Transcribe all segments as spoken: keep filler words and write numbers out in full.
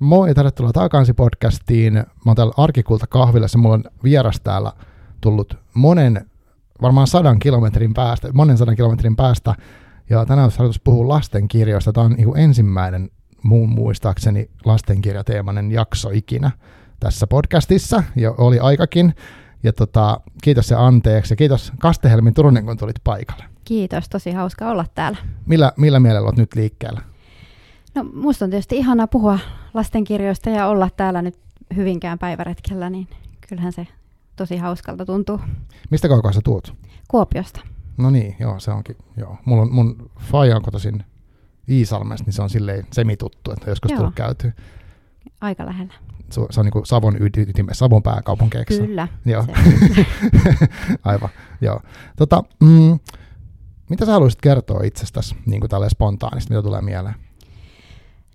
Moi ja tervetuloa takaisin podcastiin. Mä oon täällä Arkikulta kahvilassa. Mulla on vieras täällä tullut monen, varmaan sadan kilometrin päästä, monen sadan kilometrin päästä. Ja tänään tarkoitus puhua lastenkirjoista. Tämä on niin kuin ensimmäinen muun muistaakseni lastenkirjateemainen jakso ikinä tässä podcastissa. Ja oli aikakin. Ja tota, kiitos ja anteeksi. Ja kiitos Kastehelmi Turunen, kun tulit paikalle. Kiitos, tosi hauska olla täällä. Millä, millä mielellä olet nyt liikkeellä? No, musta on tietysti ihanaa puhua lastenkirjoista ja olla täällä nyt Hyvinkään päiväretkellä, niin kyllähän se tosi hauskalta tuntuu. Mistä kaukaa sä tuut? Kuopiosta. No niin, joo, se onkin, joo. Mulla on, mun faija on kotoisin Iisalmesta, niin se on silleen semituttu, että joskus tullut käytyä. Aika lähellä. Se on niin kuin Savon ytimessä, Savon pääkaupunkeeksi. Kyllä. Joo. Aivan, joo. Tota, mm, mitä sä haluaisit kertoa itsestäsi niin kuin tälleen spontaanista, mitä tulee mieleen?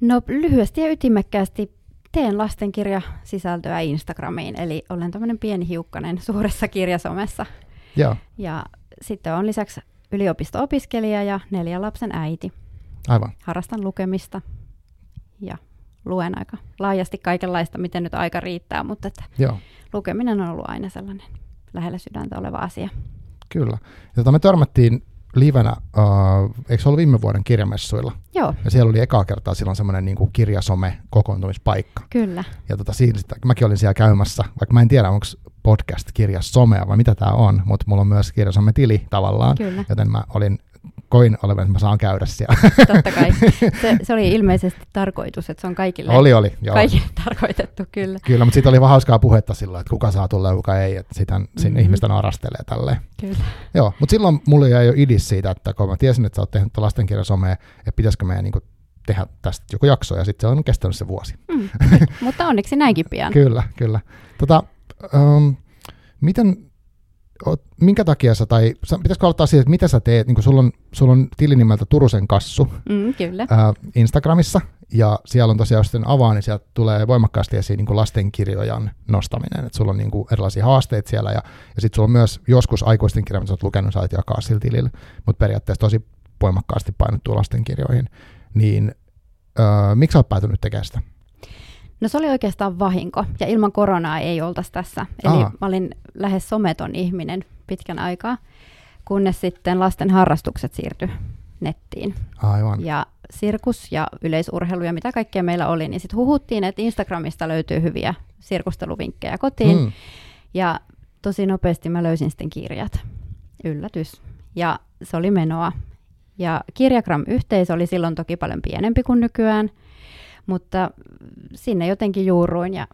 No lyhyesti ja ytimekkäästi teen lastenkirjasisältöä Instagramiin, eli olen tämmöinen pieni hiukkanen suuressa kirjasomessa. Joo. Ja sitten olen lisäksi yliopisto-opiskelija ja neljän lapsen äiti. Aivan. Harrastan lukemista ja luen aika laajasti kaikenlaista, miten nyt aika riittää, mutta että lukeminen on ollut aina sellainen lähellä sydäntä oleva asia. Kyllä. Ja me törmättiin livenä, äh, eikö se ollut viime vuoden kirjamessuilla? Joo. Ja siellä oli ekaa kertaa silloin semmoinen niin kuin kirjasome-kokoontumispaikka. Kyllä. Ja tota, siinä, mäkin olin siellä käymässä, vaikka mä en tiedä, onko podcast kirjasomea vai mitä tämä on, mutta mulla on myös kirjasome-tili tavallaan. Kyllä. Joten mä olin, koin olevan, että mä saan käydä siellä. Totta kai. Se, se oli ilmeisesti tarkoitus, että se on kaikille, oli, oli, joo. kaikille tarkoitettu, kyllä. Kyllä, mutta siitä oli vaan hauskaa puhetta silloin, että kuka saa tulla ja kuka ei, että sitä mm-hmm. ihmistä arastelee tälleen. Kyllä. Joo, mutta silloin mulla jäi jo idis siitä, että kun mä tiesin, että sä oot tehnyt lastenkirjasomea, että pitäisikö meidän niin tehdä tästä joku jakso, ja sitten se on kestänyt se vuosi. Mm, mutta onneksi näinkin pian. Kyllä, kyllä. Tota, um, miten... Minkä takia sä, tai pitäisikö aloittaa siitä, että mitä sä teet, niin kun sulla on, sul on tili nimeltä Turusen kassu mm, kyllä. Ää, Instagramissa, ja siellä on tosiaan, jos sen avaa, niin sieltä tulee voimakkaasti esiin niin kun lastenkirjojen nostaminen, että sulla on niin kun erilaisia haasteita siellä, ja, ja sitten sulla on myös joskus aikuisten kirjoja, mitä sä oot lukenut, sä oot jakaa sillä tilillä, mutta periaatteessa tosi voimakkaasti painottuu lastenkirjoihin, niin ää, miksi sä oot päätynyt tekemään sitä? No se oli oikeastaan vahinko, ja ilman koronaa ei oltaisi tässä. Eli Aha. mä olin lähes someton ihminen pitkän aikaa, kunnes sitten lasten harrastukset siirtyi nettiin. Aivan. Ja sirkus ja yleisurheilu ja mitä kaikkea meillä oli, niin sitten huhuttiin, että Instagramista löytyy hyviä sirkusteluvinkkejä kotiin. Hmm. Ja tosi nopeasti mä löysin sitten kirjat. Yllätys. Ja se oli menoa. Ja Kirjagram-yhteisö oli silloin toki paljon pienempi kuin nykyään. Mutta sinne jotenkin juuruin ja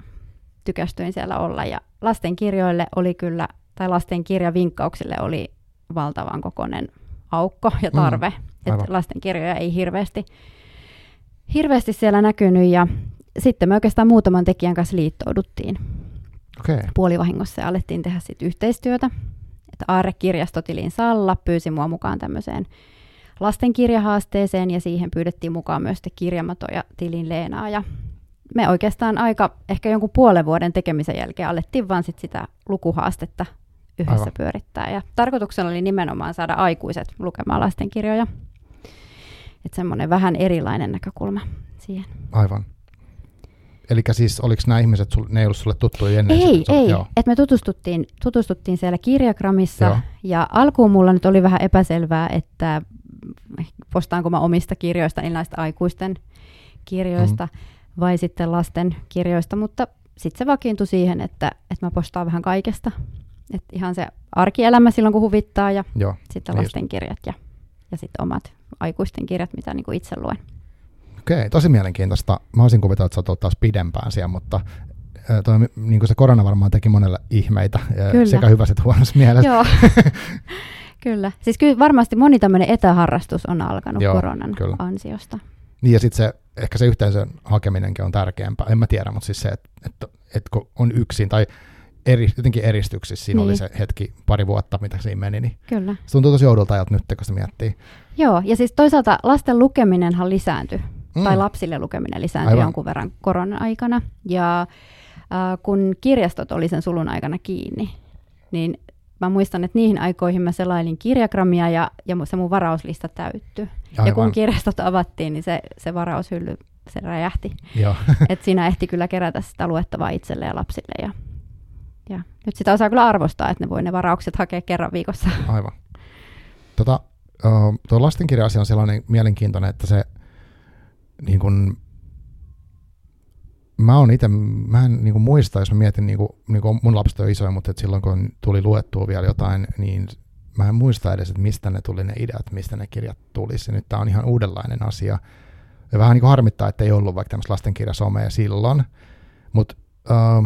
tykästyin siellä olla. Ja lastenkirjoille oli kyllä, tai lastenkirjavinkkauksille oli valtavan kokoinen aukko ja tarve. Mm, että lastenkirjoja ei hirveästi, hirveästi siellä näkynyt. Ja sitten me oikeastaan muutaman tekijän kanssa liittouduttiin. Okay. Puolivahingossa alettiin tehdä sit yhteistyötä. Että Arre kirjastotilin Salla pyysi mua mukaan tämmöiseen lastenkirjahaasteeseen, ja siihen pyydettiin mukaan myös te kirjamatoja tilin Leenaa, ja me oikeastaan aika ehkä jonkun puolen vuoden tekemisen jälkeen alettiin vaan sit sitä lukuhaastetta yhdessä Aivan. pyörittää, ja tarkoituksena oli nimenomaan saada aikuiset lukemaan lastenkirjoja, että semmoinen vähän erilainen näkökulma siihen. Aivan. Eli siis oliko nämä ihmiset, ne ei ollut sulle tuttuja ennen? Ei, ei. Että me tutustuttiin, tutustuttiin siellä Kirjagramissa, Joo. ja alkuun mulla nyt oli vähän epäselvää, että postaanko mä omista kirjoista, niin näistä aikuisten kirjoista mm. vai sitten lasten kirjoista, mutta sitten se vakiintui siihen, että, että mä postaan vähän kaikesta. Et ihan se arkielämä silloin, kun huvittaa, ja Joo, sitten niin lasten just. kirjat ja, ja sitten omat aikuisten kirjat, mitä niinku itse luen. Okei, tosi mielenkiintoista. Mä olisin kuvitella, että sä oot ollut taas pidempään siellä, mutta äh, toi, niin kuin se korona varmaan teki monelle ihmeitä, äh, sekä hyvässä että huonossa mielessä. Joo. Kyllä. Siis kyllä varmasti moni tämmöinen etäharrastus on alkanut Joo, koronan kyllä. ansiosta. Niin, ja sitten se, ehkä se yhteisön hakeminenkin on tärkeämpää. En mä tiedä, mutta siis se, että et, et kun on yksin tai eri, jotenkin eristyksissä, siinä niin. oli se hetki pari vuotta, mitä siinä meni. Niin kyllä. Se tuntuu tosi oudolta ajalta nyt, kun se miettii. Joo, ja siis toisaalta lasten lukeminenhan lisääntyi, mm. tai lapsille lukeminen lisääntyi Aivan. jonkun verran koronan aikana. Ja äh, kun kirjastot oli sen sulun aikana kiinni, niin mä muistan, että niihin aikoihin mä selailin kirjagramia ja, ja se mun varauslista täyttyi. Aivan. Ja kun kirjastot avattiin, niin se, se varaushylly se räjähti. Että siinä ehti kyllä kerätä sitä luettavaa itselle ja lapsille. Ja, ja. Nyt sitä osaa kyllä arvostaa, että ne voi ne varaukset hakea kerran viikossa. Aivan. Tota, tuo lastenkirja-asia on sellainen mielenkiintoinen, että se niin kun, mä oon ite, mä en niin kun muista, jos mä mietin, niin kun, niin kun mun lapset on isoja, mutta silloin kun tuli luettua vielä jotain, niin mä en muista edes, että mistä ne tuli ne ideat, mistä ne kirjat tulisi. Nyt tää on ihan uudenlainen asia. Ja vähän niin kuin harmittaa, että ei ollut vaikka tämmöistä lastenkirjasomea silloin, mutta ähm,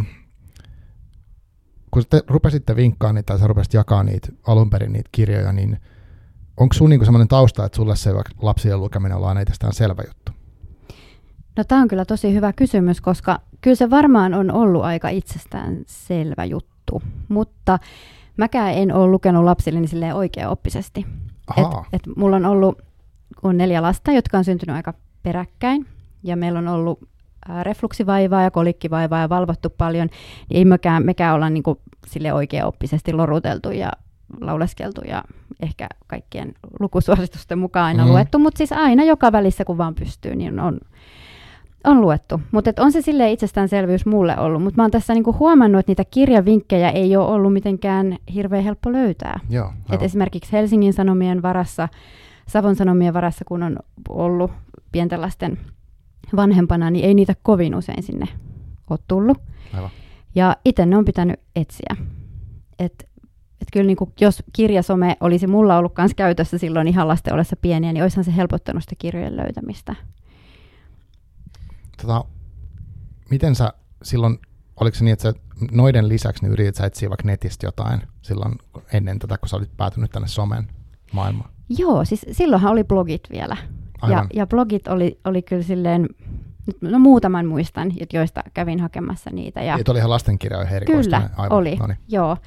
kun te rupesitte vinkkaamaan niitä tai sä rupesit jakamaan niitä alun perin niitä kirjoja, niin onko sun niinku semmoinen tausta, että sulle se lapsien lukeminen on aina itsestään selvä juttu? No tämä on kyllä tosi hyvä kysymys, koska kyllä se varmaan on ollut aika itsestään selvä juttu, mutta mäkään en ole lukenut lapsilleni silleen oikeaoppisesti. Ahaa. Et, et mulla on ollut on neljä lasta, jotka on syntynyt aika peräkkäin, ja meillä on ollut refluksivaivaa ja kolikkivaivaa ja valvottu paljon, niin ei mekään, mekään olla niin kuin sille oikeaoppisesti loruteltu ja lauleskeltu ja ehkä kaikkien lukusuositusten mukaan aina mm. luettu, mutta siis aina joka välissä, kun vaan pystyy, niin on, on luettu. Mutta on se silleen itsestäänselvyys mulle ollut, mutta mä oon tässä niinku huomannut, että niitä kirjavinkkejä ei ole ollut mitenkään hirveän helppo löytää. Joo, et esimerkiksi Helsingin Sanomien varassa, Savon Sanomien varassa, kun on ollut pienten lasten vanhempana, niin ei niitä kovin usein sinne ole tullut. Aivan. Ja itse ne on pitänyt etsiä. Et, et kyllä niin kuin, jos kirjasome olisi mulla ollut kanssa käytössä silloin ihan lasten ollessa pieniä, niin olisihan se helpottanut sitä kirjojen löytämistä. Tota, miten sä silloin, oliko se niin, että sä noiden lisäksi niin yritit sä etsiä vaikka netistä jotain silloin ennen tätä, kun sä olit päätynyt tänne somen maailmaan? Joo, siis silloinhan oli blogit vielä. Ja, ja blogit oli, oli kyllä silleen, no muutaman muistan, joista kävin hakemassa niitä. Ja oli ihan lastenkirjoja herikoista. Kyllä, aivan. Oli, noniin. Joo.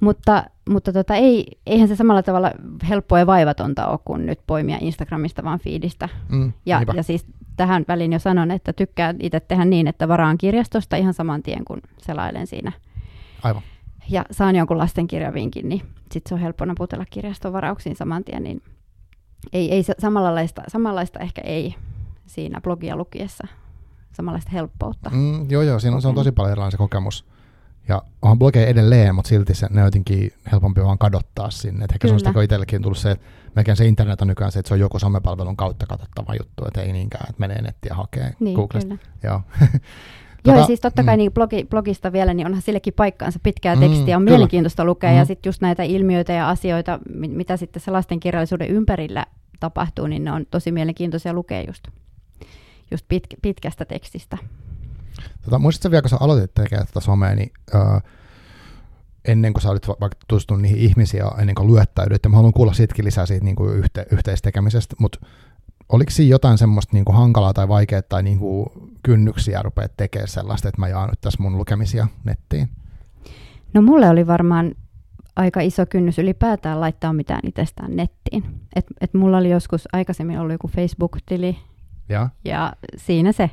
Mutta, mutta tota, ei, eihän se samalla tavalla helppoa ja vaivatonta ole kuin nyt poimia Instagramista, vaan feedistä. Mm, ja, ja siis tähän väliin jo sanon, että tykkään itse tehdä niin, että varaan kirjastosta ihan saman tien, kun selailen siinä. Aivan. Ja saan jonkun lastenkirjavinkin, niin sitten se on helppo naputella kirjaston varauksiin saman tien, niin ei, ei samanlaista, samanlaista ehkä ei siinä blogia lukiessa, samanlaista helppoutta. Mm, joo, joo, siinä on, se on tosi paljon erilainen se kokemus. Ja onhan blogeja edelleen, mutta silti se, ne on jotenkin helpompi vaan kadottaa sinne. Että ehkä se on sitä, kun itsellekin on tullut se, että melkein se internet on nykyään se, että se on joku somepalvelun kautta katsottava juttu, että ei niinkään, että menee nettiä hakee niin, Googlesta. Joo. Joo, ja siis totta kai mm. niin blogi, blogista vielä, niin onhan sillekin paikkaansa pitkää tekstiä, on mm, mielenkiintoista lukea, mm. ja sitten just näitä ilmiöitä ja asioita, mitä sitten se lastenkirjallisuuden ympärillä tapahtuu, niin ne on tosi mielenkiintoisia lukea just, just pit, pitkästä tekstistä. Tota, muistatko vielä, kun sä aloitit tekemään tätä somea, niin äh, ennen kuin sä olit va- vaikka tutustunut niihin ihmisiin ja ennen kuin lyöttäydyt, mä haluan kuulla siitäkin lisää siitä niin kuin yhte- yhteistekemisestä, mutta oliko siinä jotain semmoista niinku hankalaa tai vaikeaa tai niinku kynnyksiä rupeat tekemään sellaista, että mä jaan nyt tässä mun lukemisia nettiin? No mulle oli varmaan aika iso kynnys ylipäätään laittaa mitään itsestään nettiin. Et, et mulla oli joskus aikaisemmin ollut joku Facebook-tili ja, ja siinä se.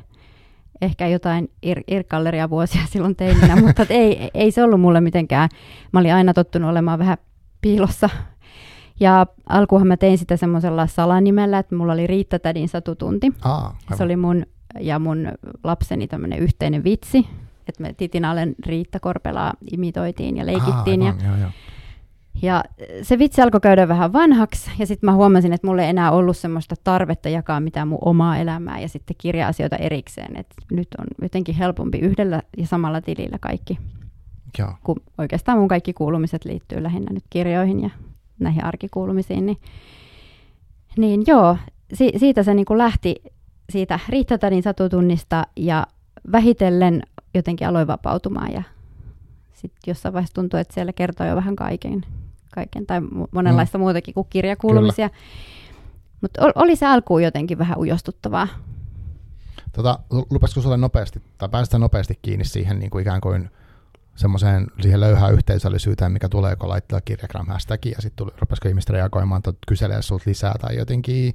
Ehkä jotain ir- irkkalleria vuosia silloin teininä, mutta ei, ei se ollut mulle mitenkään. Mä olin aina tottunut olemaan vähän piilossa. Ja alkuunhan mä tein sitä semmoisella salanimellä, että mulla oli Riittatädin satutunti. Aa, se oli mun ja mun lapseni tämmöinen yhteinen vitsi, että me Titinallen Riitta Korpelaa imitoitiin ja leikittiin. Aa, aivan, ja, joo, joo. ja se vitsi alkoi käydä vähän vanhaksi ja sitten mä huomasin, että mulla ei enää ollut semmoista tarvetta jakaa mitään mun omaa elämää ja sitten kirja-asioita erikseen. Et nyt on jotenkin helpompi yhdellä ja samalla tilillä kaikki, joo. kun oikeastaan mun kaikki kuulumiset liittyy lähinnä nyt kirjoihin ja näihin arkikuulumisiin, niin, niin joo, si- siitä se niin kuin lähti siitä Riittatädin satutunnista ja vähitellen jotenkin aloin vapautumaan ja sitten jossain vaiheessa tuntui, että siellä kertoo jo vähän kaiken, kaiken tai monenlaista mm. muutakin kuin kirjakuulumisia, mutta oli se alkuun jotenkin vähän ujostuttavaa. Tota, lupasiko sulle nopeasti, tai päästään nopeasti kiinni siihen niin kuin ikään kuin semmoiseen siihen löyhään yhteisöllisyyteen, mikä tulee, kun laittaa kirjagram-hashtagia, ja sitten rupesiko ihmiset reagoimaan, että kyselee sulta lisää tai jotenkin,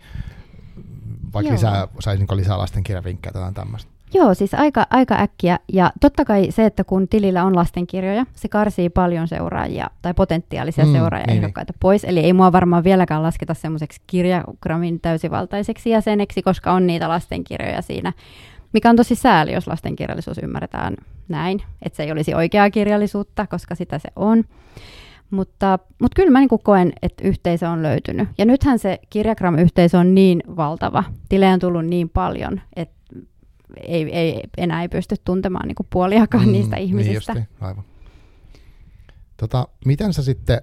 vaikka lisää, saisinko lisää lasten kirjavinkkejä tai tämmöistä? Joo, siis aika, aika äkkiä. Ja totta kai se, että kun tilillä on lastenkirjoja, se karsii paljon seuraajia tai potentiaalisia mm, seuraajia ehdokkaita niin. pois. Eli ei mua varmaan vieläkään lasketa semmoiseksi Kirjagramin täysivaltaiseksi jäseneksi, koska on niitä lastenkirjoja siinä. Mikä on tosi sääli, jos lastenkirjallisuus ymmärretään näin, että se ei olisi oikeaa kirjallisuutta, koska sitä se on. Mutta, mutta kyllä mä niin kuin koen, että yhteisö on löytynyt. Ja nythän se Kirjagram-yhteisö on niin valtava. Tilejä on tullut niin paljon, että ei, ei, enää ei pysty tuntemaan niin kuin puoliakaan mm, niistä ihmisistä. Niin justi, aivan. Tota, miten sä sitten,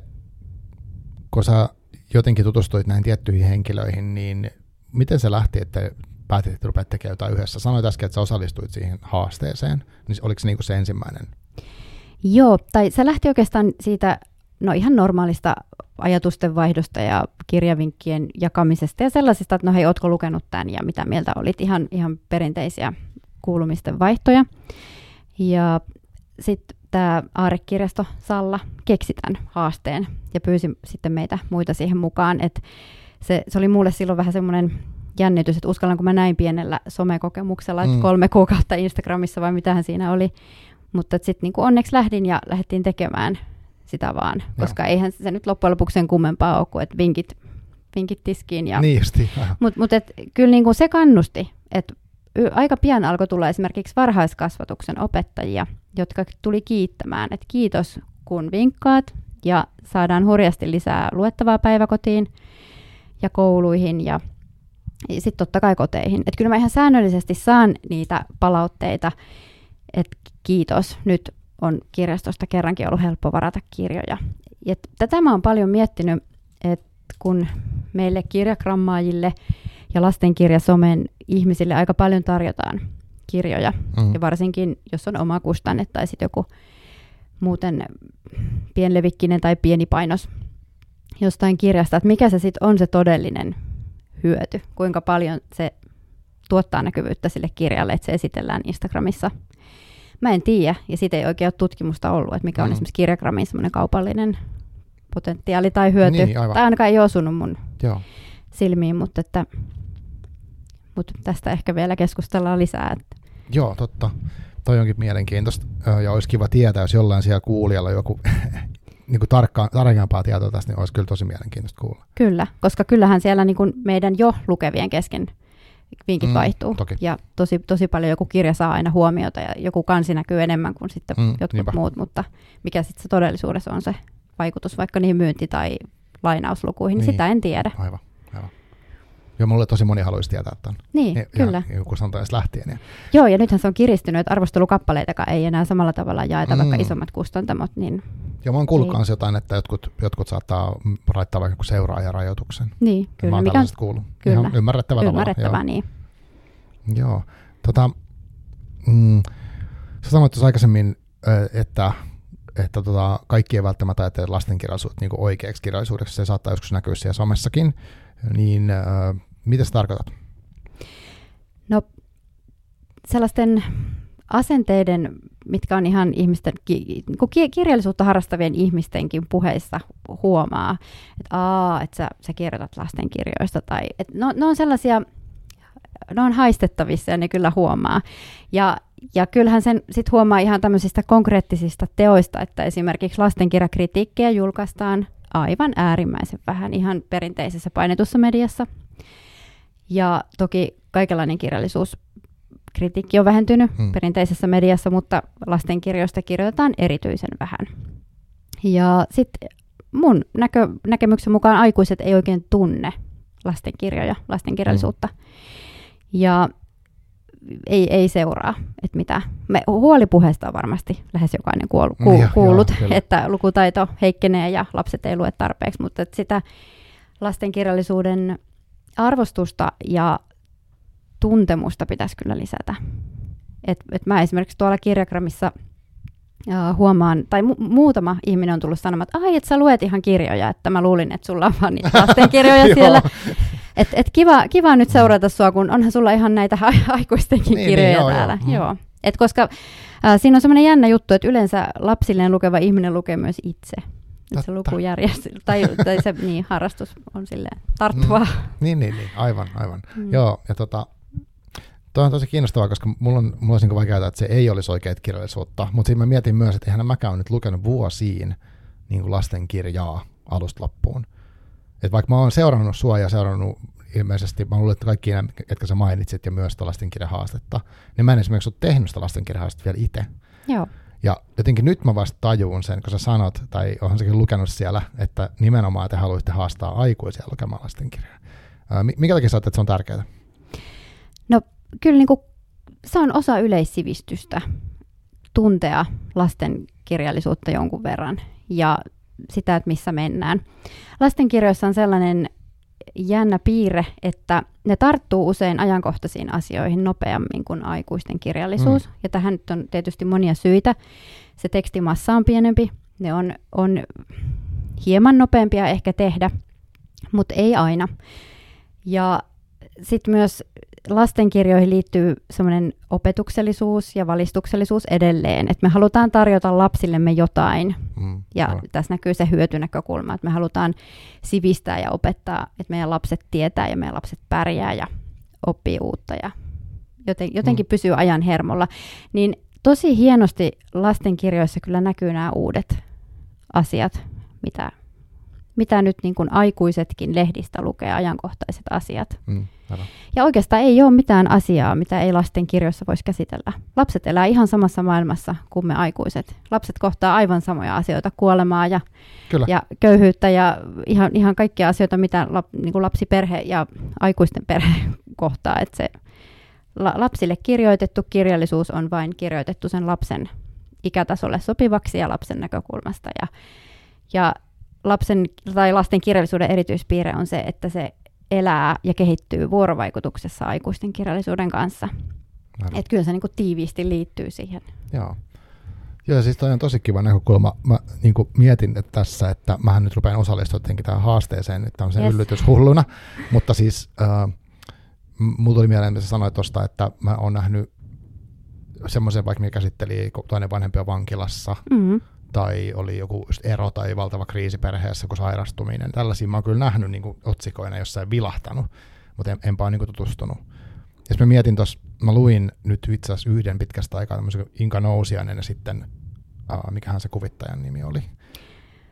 kun sä jotenkin tutustuit näihin tiettyihin henkilöihin, niin miten se lähti, että päätit, että rupeat tekemään jotain yhdessä? Sanoit äsken, että sä osallistuit siihen haasteeseen, niin oliko se, niin kuin se ensimmäinen? Joo, tai se lähti oikeastaan siitä no ihan normaalista ajatusten vaihdosta ja kirjavinkkien jakamisesta ja sellaisista, että no hei, ootko lukenut tämän ja mitä mieltä olit, ihan, ihan perinteisiä kuulumisten vaihtoja. Ja sitten tämä Arre kirjasto Salla keksi tämän haasteen ja pyysi sitten meitä muita siihen mukaan, että se, se oli mulle silloin vähän semmoinen jännitys, että uskallanko mä näin pienellä somekokemuksella, että mm. kolme kuukautta Instagramissa vai mitähän siinä oli, mutta sitten niinku onneksi lähdin ja lähdettiin tekemään sitä vaan, koska joo. eihän se nyt loppujen lopuksi sen kummempaa ole kuin, että vinkit, vinkit tiskiin. Ja niin justi. Mutta mut kyllä niinku se kannusti, että aika pian alkoi tulla esimerkiksi varhaiskasvatuksen opettajia, jotka tuli kiittämään, että kiitos kun vinkkaat ja saadaan hurjasti lisää luettavaa päiväkotiin ja kouluihin ja sitten totta kai koteihin. Että kyllä mä ihan säännöllisesti saan niitä palautteita, että kiitos nyt. On kirjastosta kerrankin ollut helppo varata kirjoja. Ja tätä mä oon paljon miettinyt, että kun meille kirjagrammaajille ja lastenkirjasomen ihmisille aika paljon tarjotaan kirjoja, mm. ja varsinkin jos on oma kustanne tai sitten joku muuten pienlevikkinen tai pieni painos jostain kirjasta, että mikä se sitten on se todellinen hyöty, kuinka paljon se tuottaa näkyvyyttä sille kirjalle, että se esitellään Instagramissa. Mä en tiedä, ja siitä ei oikein ole tutkimusta ollut, että mikä on mm. esimerkiksi Kirjagramin semmoinen kaupallinen potentiaali tai hyöty. Niin, tai ainakaan ei osunut mun joo. silmiin, mutta, että, mutta tästä ehkä vielä keskustellaan lisää. Joo, totta. Toi onkin mielenkiintoista, ja olisi kiva tietää, jos jollain siellä kuulijalla joku niin kuin tarkkaan, tarkempaa tietoa tästä, niin olisi kyllä tosi mielenkiintoista kuulla. Kyllä, koska kyllähän siellä niin kuin meidän jo lukevien kesken vinkit mm, vaihtuu toki. Ja tosi, tosi paljon joku kirja saa aina huomiota ja joku kansi näkyy enemmän kuin sitten mm, jotkut niinpä. muut, mutta mikä sitten se todellisuudessa on se vaikutus vaikka niihin myynti- tai lainauslukuihin, niin. sitä en tiedä. Aivan, aivan. Joo, mulle tosi moni haluaisi tietää tämän. Niin, ja, kyllä. Ja joku sanotaan edes lähtien. Ja. Joo, ja nythän se on kiristynyt, että arvostelukappaleitakaan ei enää samalla tavalla jaeta, mm. vaikka isommat kustantamot. Niin joo, mä oon kuullut kanssa jotain, että jotkut, jotkut saattaa raittaa vaikka seuraajarajoituksen. Niin, kyllä. Mä oon tällaisesta kuullut. Kyllä. Ihan ymmärrettävä tavalla. Ymmärrettävä, joo. niin. Joo. Tota, mm, sä sanoit tuossa aikaisemmin, että, että tota, kaikki ei välttämättä ajattele lastenkirjallisuutta niin oikeaksi kirjallisuudeksi. Se saattaa joskus näkyä siellä somessakin. Niin äh, mitä sä tarkoitat? No sellaisten asenteiden, mitkä on ihan ihmisten, ki, ki, kirjallisuutta harrastavien ihmistenkin puheissa huomaa, että aa, että sä, sä kirjoitat lastenkirjoista, tai että no, ne on sellaisia, ne on haistettavissa ja ne kyllä huomaa. Ja, ja kyllähän sen sit huomaa ihan tämmöisistä konkreettisista teoista, että esimerkiksi lastenkirjakritiikkejä julkaistaan aivan äärimmäisen vähän ihan perinteisessä painetussa mediassa. Ja toki kaikenlainen kirjallisuuskritiikki on vähentynyt hmm. perinteisessä mediassa, mutta lastenkirjoista kirjoitetaan erityisen vähän. Ja sitten mun näkö, näkemyksen mukaan aikuiset ei oikein tunne lastenkirjoja, lastenkirjallisuutta. Hmm. Ja ei, ei seuraa, että mitä. Me huolipuheesta on varmasti lähes jokainen kuollut, ku, ja, kuullut, joo, että lukutaito heikkenee ja lapset ei lue tarpeeksi, mutta että sitä lastenkirjallisuuden arvostusta ja tuntemusta pitäisi kyllä lisätä. Et, et mä esimerkiksi tuolla Kirjagramissa äh, huomaan, tai mu- muutama ihminen on tullut sanomaan, että ai, että sä luet ihan kirjoja, että mä luulin, että sulla on vaan niitä lastenkirjoja siellä. Et, et kiva, kiva nyt seurata sua, kun onhan sulla ihan näitä aikuistenkin niin, kirjoja niin, joo, täällä. Joo. Joo. Et koska äh, siinä on semmoinen jännä juttu, että yleensä lapsilleen lukeva ihminen lukee myös itse. Se lukujärjestys, tai, tai se niin, harrastus on silleen tarttuvaa. Mm, niin, niin, niin, aivan, aivan. Mm. Joo, ja tota, Tuo on tosi kiinnostavaa, koska mulla, on, mulla olisi niin vaikeaa, että se ei olisi oikeat kirjallisuutta, mutta siinä mä mietin myös, että eihän mäkään ole nyt lukenut vuosiin niin lastenkirjaa alusta loppuun. Et vaikka mä oon seurannut sua ja seurannut ilmeisesti, mä luulen, että kaikki nämä, ketkä sä mainitsit ja myös sitä lastenkirjahaastetta, niin mä en esimerkiksi ole tehnyt sitä lastenkirjahaastetta vielä itse. Joo. Ja jotenkin nyt mä vasta tajuun sen, kun sä sanot, tai onhan säkin lukenut siellä, että nimenomaan te haluaisitte haastaa aikuisia lukemaan lastenkirjaa. Minkä takia sä ajattelet, että se on tärkeää? No kyllä niin kuin, se on osa yleissivistystä, tuntea lastenkirjallisuutta jonkun verran ja sitä, että missä mennään. Lastenkirjoissa on sellainen jännä piirre, että ne tarttuu usein ajankohtaisiin asioihin nopeammin kuin aikuisten kirjallisuus. Mm. Ja tähän nyt on tietysti monia syitä. Se tekstimassa on pienempi, ne on, on hieman nopeampia ehkä tehdä, mutta ei aina. Ja sitten myös lastenkirjoihin liittyy semmoinen opetuksellisuus ja valistuksellisuus edelleen, että me halutaan tarjota lapsillemme jotain, mm, ja no. tässä näkyy se hyötynäkökulma, että me halutaan sivistää ja opettaa, että meidän lapset tietää ja meidän lapset pärjää ja oppii uutta ja joten, jotenkin mm. pysyy ajan hermolla. Niin tosi hienosti lastenkirjoissa kyllä näkyy nämä uudet asiat, mitä, mitä nyt niin kuin aikuisetkin lehdistä lukee, ajankohtaiset asiat. Mm. Ja oikeastaan ei ole mitään asiaa, mitä ei lasten kirjoissa voisi käsitellä. Lapset elää ihan samassa maailmassa kuin me aikuiset. Lapset kohtaa aivan samoja asioita, kuolemaa ja, ja köyhyyttä ja ihan, ihan kaikkia asioita, mitä lap, niin kuin lapsiperhe ja aikuisten perhe kohtaa. Et se lapsille kirjoitettu kirjallisuus on vain kirjoitettu sen lapsen ikätasolle sopivaksi ja lapsen näkökulmasta. Ja, ja lapsen, tai lasten kirjallisuuden erityispiirre on se, että se elää ja kehittyy vuorovaikutuksessa aikuisten kirjallisuuden kanssa. Että kyllä se niinku tiiviisti liittyy siihen. Joo. Joo, siis toi on tosi kiva näkökulma. Mä niinku mietin että tässä, että mähän nyt rupean osallistua jotenkin tähän haasteeseen nyt tämmöisen yes. yllytyshulluna, mutta siis äh, mulla tuli mieleen, mitä sä sanoit tuosta, että mä oon nähnyt semmoisen, vaikka mikä käsitteli toinen vanhempi on vankilassa, mm-hmm. tai oli joku ero tai valtava kriisi perheessä, kun sairastuminen. Tällaisia mä oon kyllä nähnyt niin otsikoina, jossa ei vilahtanut, mutta en, enpä ole niin tutustunut. Ja mä mietin tuossa, mä luin nyt itse asiassa yhden pitkästä aikaa tämmöisen Inka Nousiainen ja sitten, uh, mikähän se kuvittajan nimi oli,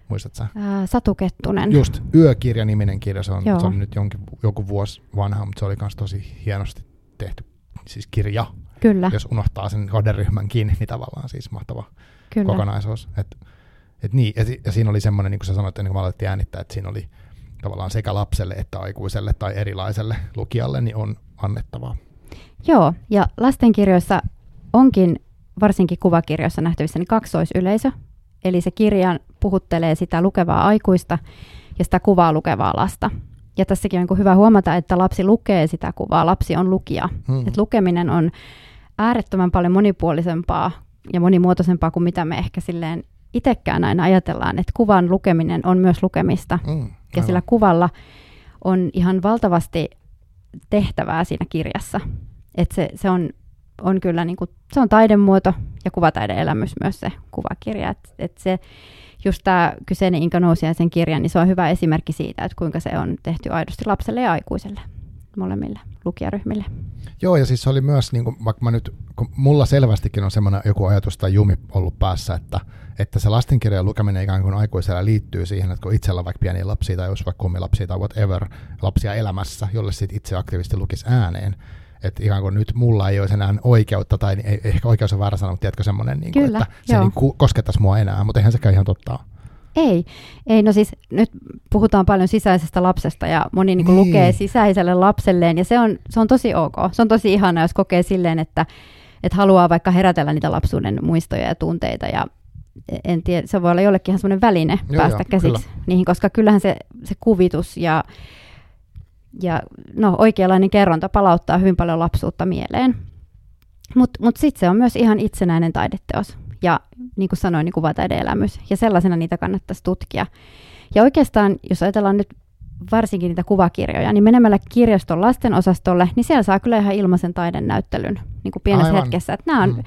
muistat sä? Ää, Satu Kettunen. Just, Yökirja niminen kirja, se on, se on nyt jonkin, joku vuosi vanha, mutta se oli myös tosi hienosti tehty, siis kirja. Kyllä. Jos unohtaa sen kohderyhmänkin, niin tavallaan siis mahtava. Kyllä. Kokonaisuus. Et, et niin, ja, ja siinä oli semmoinen, niin kuin sä sanoit, ennen kuin mä aloitin äänittää, että siinä oli tavallaan sekä lapselle että aikuiselle tai erilaiselle lukijalle, niin on annettavaa. Joo, ja lastenkirjoissa onkin, varsinkin kuvakirjoissa nähtävissä, niin kaksoisyleisö. Eli se kirja puhuttelee sitä lukevaa aikuista ja sitä kuvaa lukevaa lasta. Ja tässäkin on niin kuin hyvä huomata, että lapsi lukee sitä kuvaa, lapsi on lukija. Hmm. Et lukeminen on äärettömän paljon monipuolisempaa ja monimuotoisempaa kuin mitä me ehkä silleen itsekään aina ajatellaan, että kuvan lukeminen on myös lukemista. Mm, ja sillä kuvalla on ihan valtavasti tehtävää siinä kirjassa. Että se, se on, on kyllä niinku, se on taidemuoto ja kuvataide-elämys myös se kuvakirja. Että et se just tämä kyseinen Inka Nousiaisen kirja, niin se on hyvä esimerkki siitä, että kuinka se on tehty aidosti lapselle ja aikuiselle. Molemmille lukijaryhmille. Joo, ja siis se oli myös, niin kuin, vaikka mä nyt, kun mulla selvästikin on semmoinen joku ajatus tai jumi ollut päässä, että, että se lastenkirjan lukeminen ikään kuin aikuisella liittyy siihen, että kun itsellä on vaikka pieniä lapsia tai jos vaikka lapsia tai whatever, lapsia elämässä, jolle sit itse aktiivisesti lukisi ääneen, että ikään kuin nyt mulla ei olisi enää oikeutta, tai ei, ehkä oikeus on väärä sana, mutta tiedätkö semmoinen, niin kuin, kyllä, että se niin ku, koskettaisi mua enää, mutta eihän sekään ihan totta. Ei, ei, no siis nyt puhutaan paljon sisäisestä lapsesta ja moni niin kuin niin. lukee sisäiselle lapselleen ja se on, se on tosi ok. Se on tosi ihanaa, jos kokee silleen, että, että haluaa vaikka herätellä niitä lapsuuden muistoja ja tunteita ja en tiedä, se voi olla jollekin ihan semmoinen väline joo, päästä joo, käsiksi kyllä. niihin, koska kyllähän se, se kuvitus ja, ja no, oikeanlainen kerronta palauttaa hyvin paljon lapsuutta mieleen, mutta mut sitten se on myös ihan itsenäinen taideteos. Ja niin kuin sanoin, niin kuvataide-elämys. Ja sellaisena niitä kannattaisi tutkia. Ja oikeastaan, jos ajatellaan nyt varsinkin niitä kuvakirjoja, niin menemällä kirjaston lastenosastolle, niin siellä saa kyllä ihan ilmaisen taidenäyttelyn niin kuin pienessä aivan. hetkessä. Että nämä on, mm.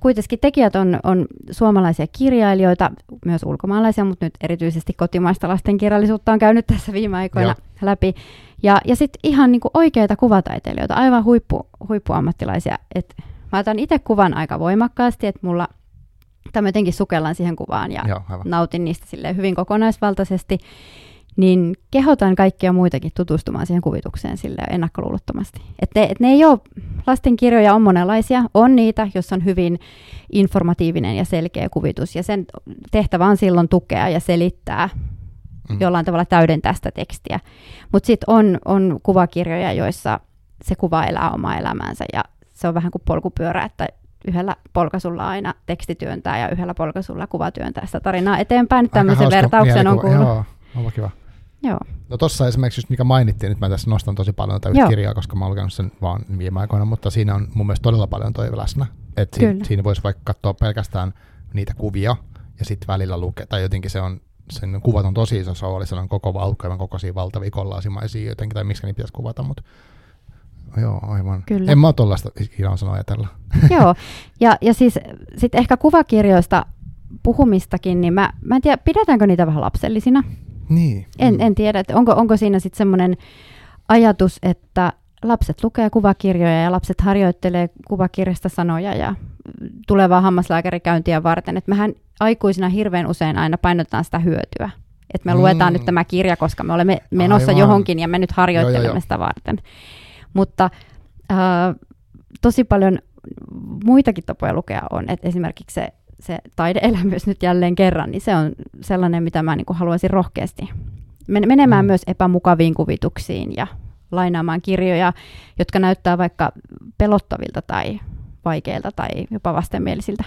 kuitenkin tekijät on, on suomalaisia kirjailijoita, myös ulkomaalaisia, mutta nyt erityisesti kotimaista lastenkirjallisuutta on käynyt tässä viime aikoina läpi. Ja, ja sitten ihan niinku oikeita kuvataiteilijoita, aivan huippu, huippuammattilaisia. Et mä otan itse kuvan aika voimakkaasti, että mulla, tai mä jotenkin sukellan siihen kuvaan ja Joo, nautin niistä silleen hyvin kokonaisvaltaisesti. Niin kehotan kaikkia muitakin tutustumaan siihen kuvitukseen sille ennakkoluulottomasti. Et ne, et ne ei ole, lastenkirjoja on monenlaisia, on niitä, jossa on hyvin informatiivinen ja selkeä kuvitus, ja sen tehtävä on silloin tukea ja selittää, mm. jollain tavalla täydentää sitä tekstiä. Mutta sitten on, on kuvakirjoja, joissa se kuva elää omaa elämäänsä, ja se on vähän kuin polkupyörä, että yhdellä polkaisulla aina teksti työntää, ja yhdellä polkaisulla kuva työntää sitä tarinaa eteenpäin. Tämmöisen vertauksen on kuullut. Joo, onpa kiva. Joo. No tuossa esimerkiksi just mikä mainittiin, nyt mä tässä nostan tosi paljon tätä kirjaa, koska mä oon lukenut sen vaan viime aikoina, mutta siinä on mun mielestä todella paljon toi läsnä. Että siinä, siinä voisi vaikka katsoa pelkästään niitä kuvia ja sitten välillä lukea, tai jotenkin se on, sen kuvat on tosi iso rooli, se on koko valkoivan kokoisia valtavia kollaasimaisia jotenkin, tai miksi niitä pitäisi kuvata, mutta joo, aivan. Kyllä. En mä ole tuollaista hienoa sanoa ajatella. Joo, ja, ja siis sitten ehkä kuvakirjoista puhumistakin, niin mä, mä en tiedä, pidetäänkö niitä vähän lapsellisina? Niin. En, en tiedä, että onko, onko siinä sitten semmoinen ajatus, että lapset lukee kuvakirjoja ja lapset harjoittelee kuvakirjasta sanoja ja tulevaa hammaslääkärikäyntiä varten. Että mehän aikuisina hirveän usein aina painotetaan sitä hyötyä. Että me mm. luetaan nyt tämä kirja, koska me olemme menossa Aivan. johonkin ja me nyt harjoittelemme jo, jo, jo. sitä varten. Mutta äh, tosi paljon muitakin tapoja lukea on, että esimerkiksi se se taideelämys nyt jälleen kerran, niin se on sellainen, mitä mä niin kuin haluaisin rohkeasti menemään mm. myös epämukaviin kuvituksiin ja lainaamaan kirjoja, jotka näyttää vaikka pelottavilta tai vaikeilta tai jopa vastenmielisiltä.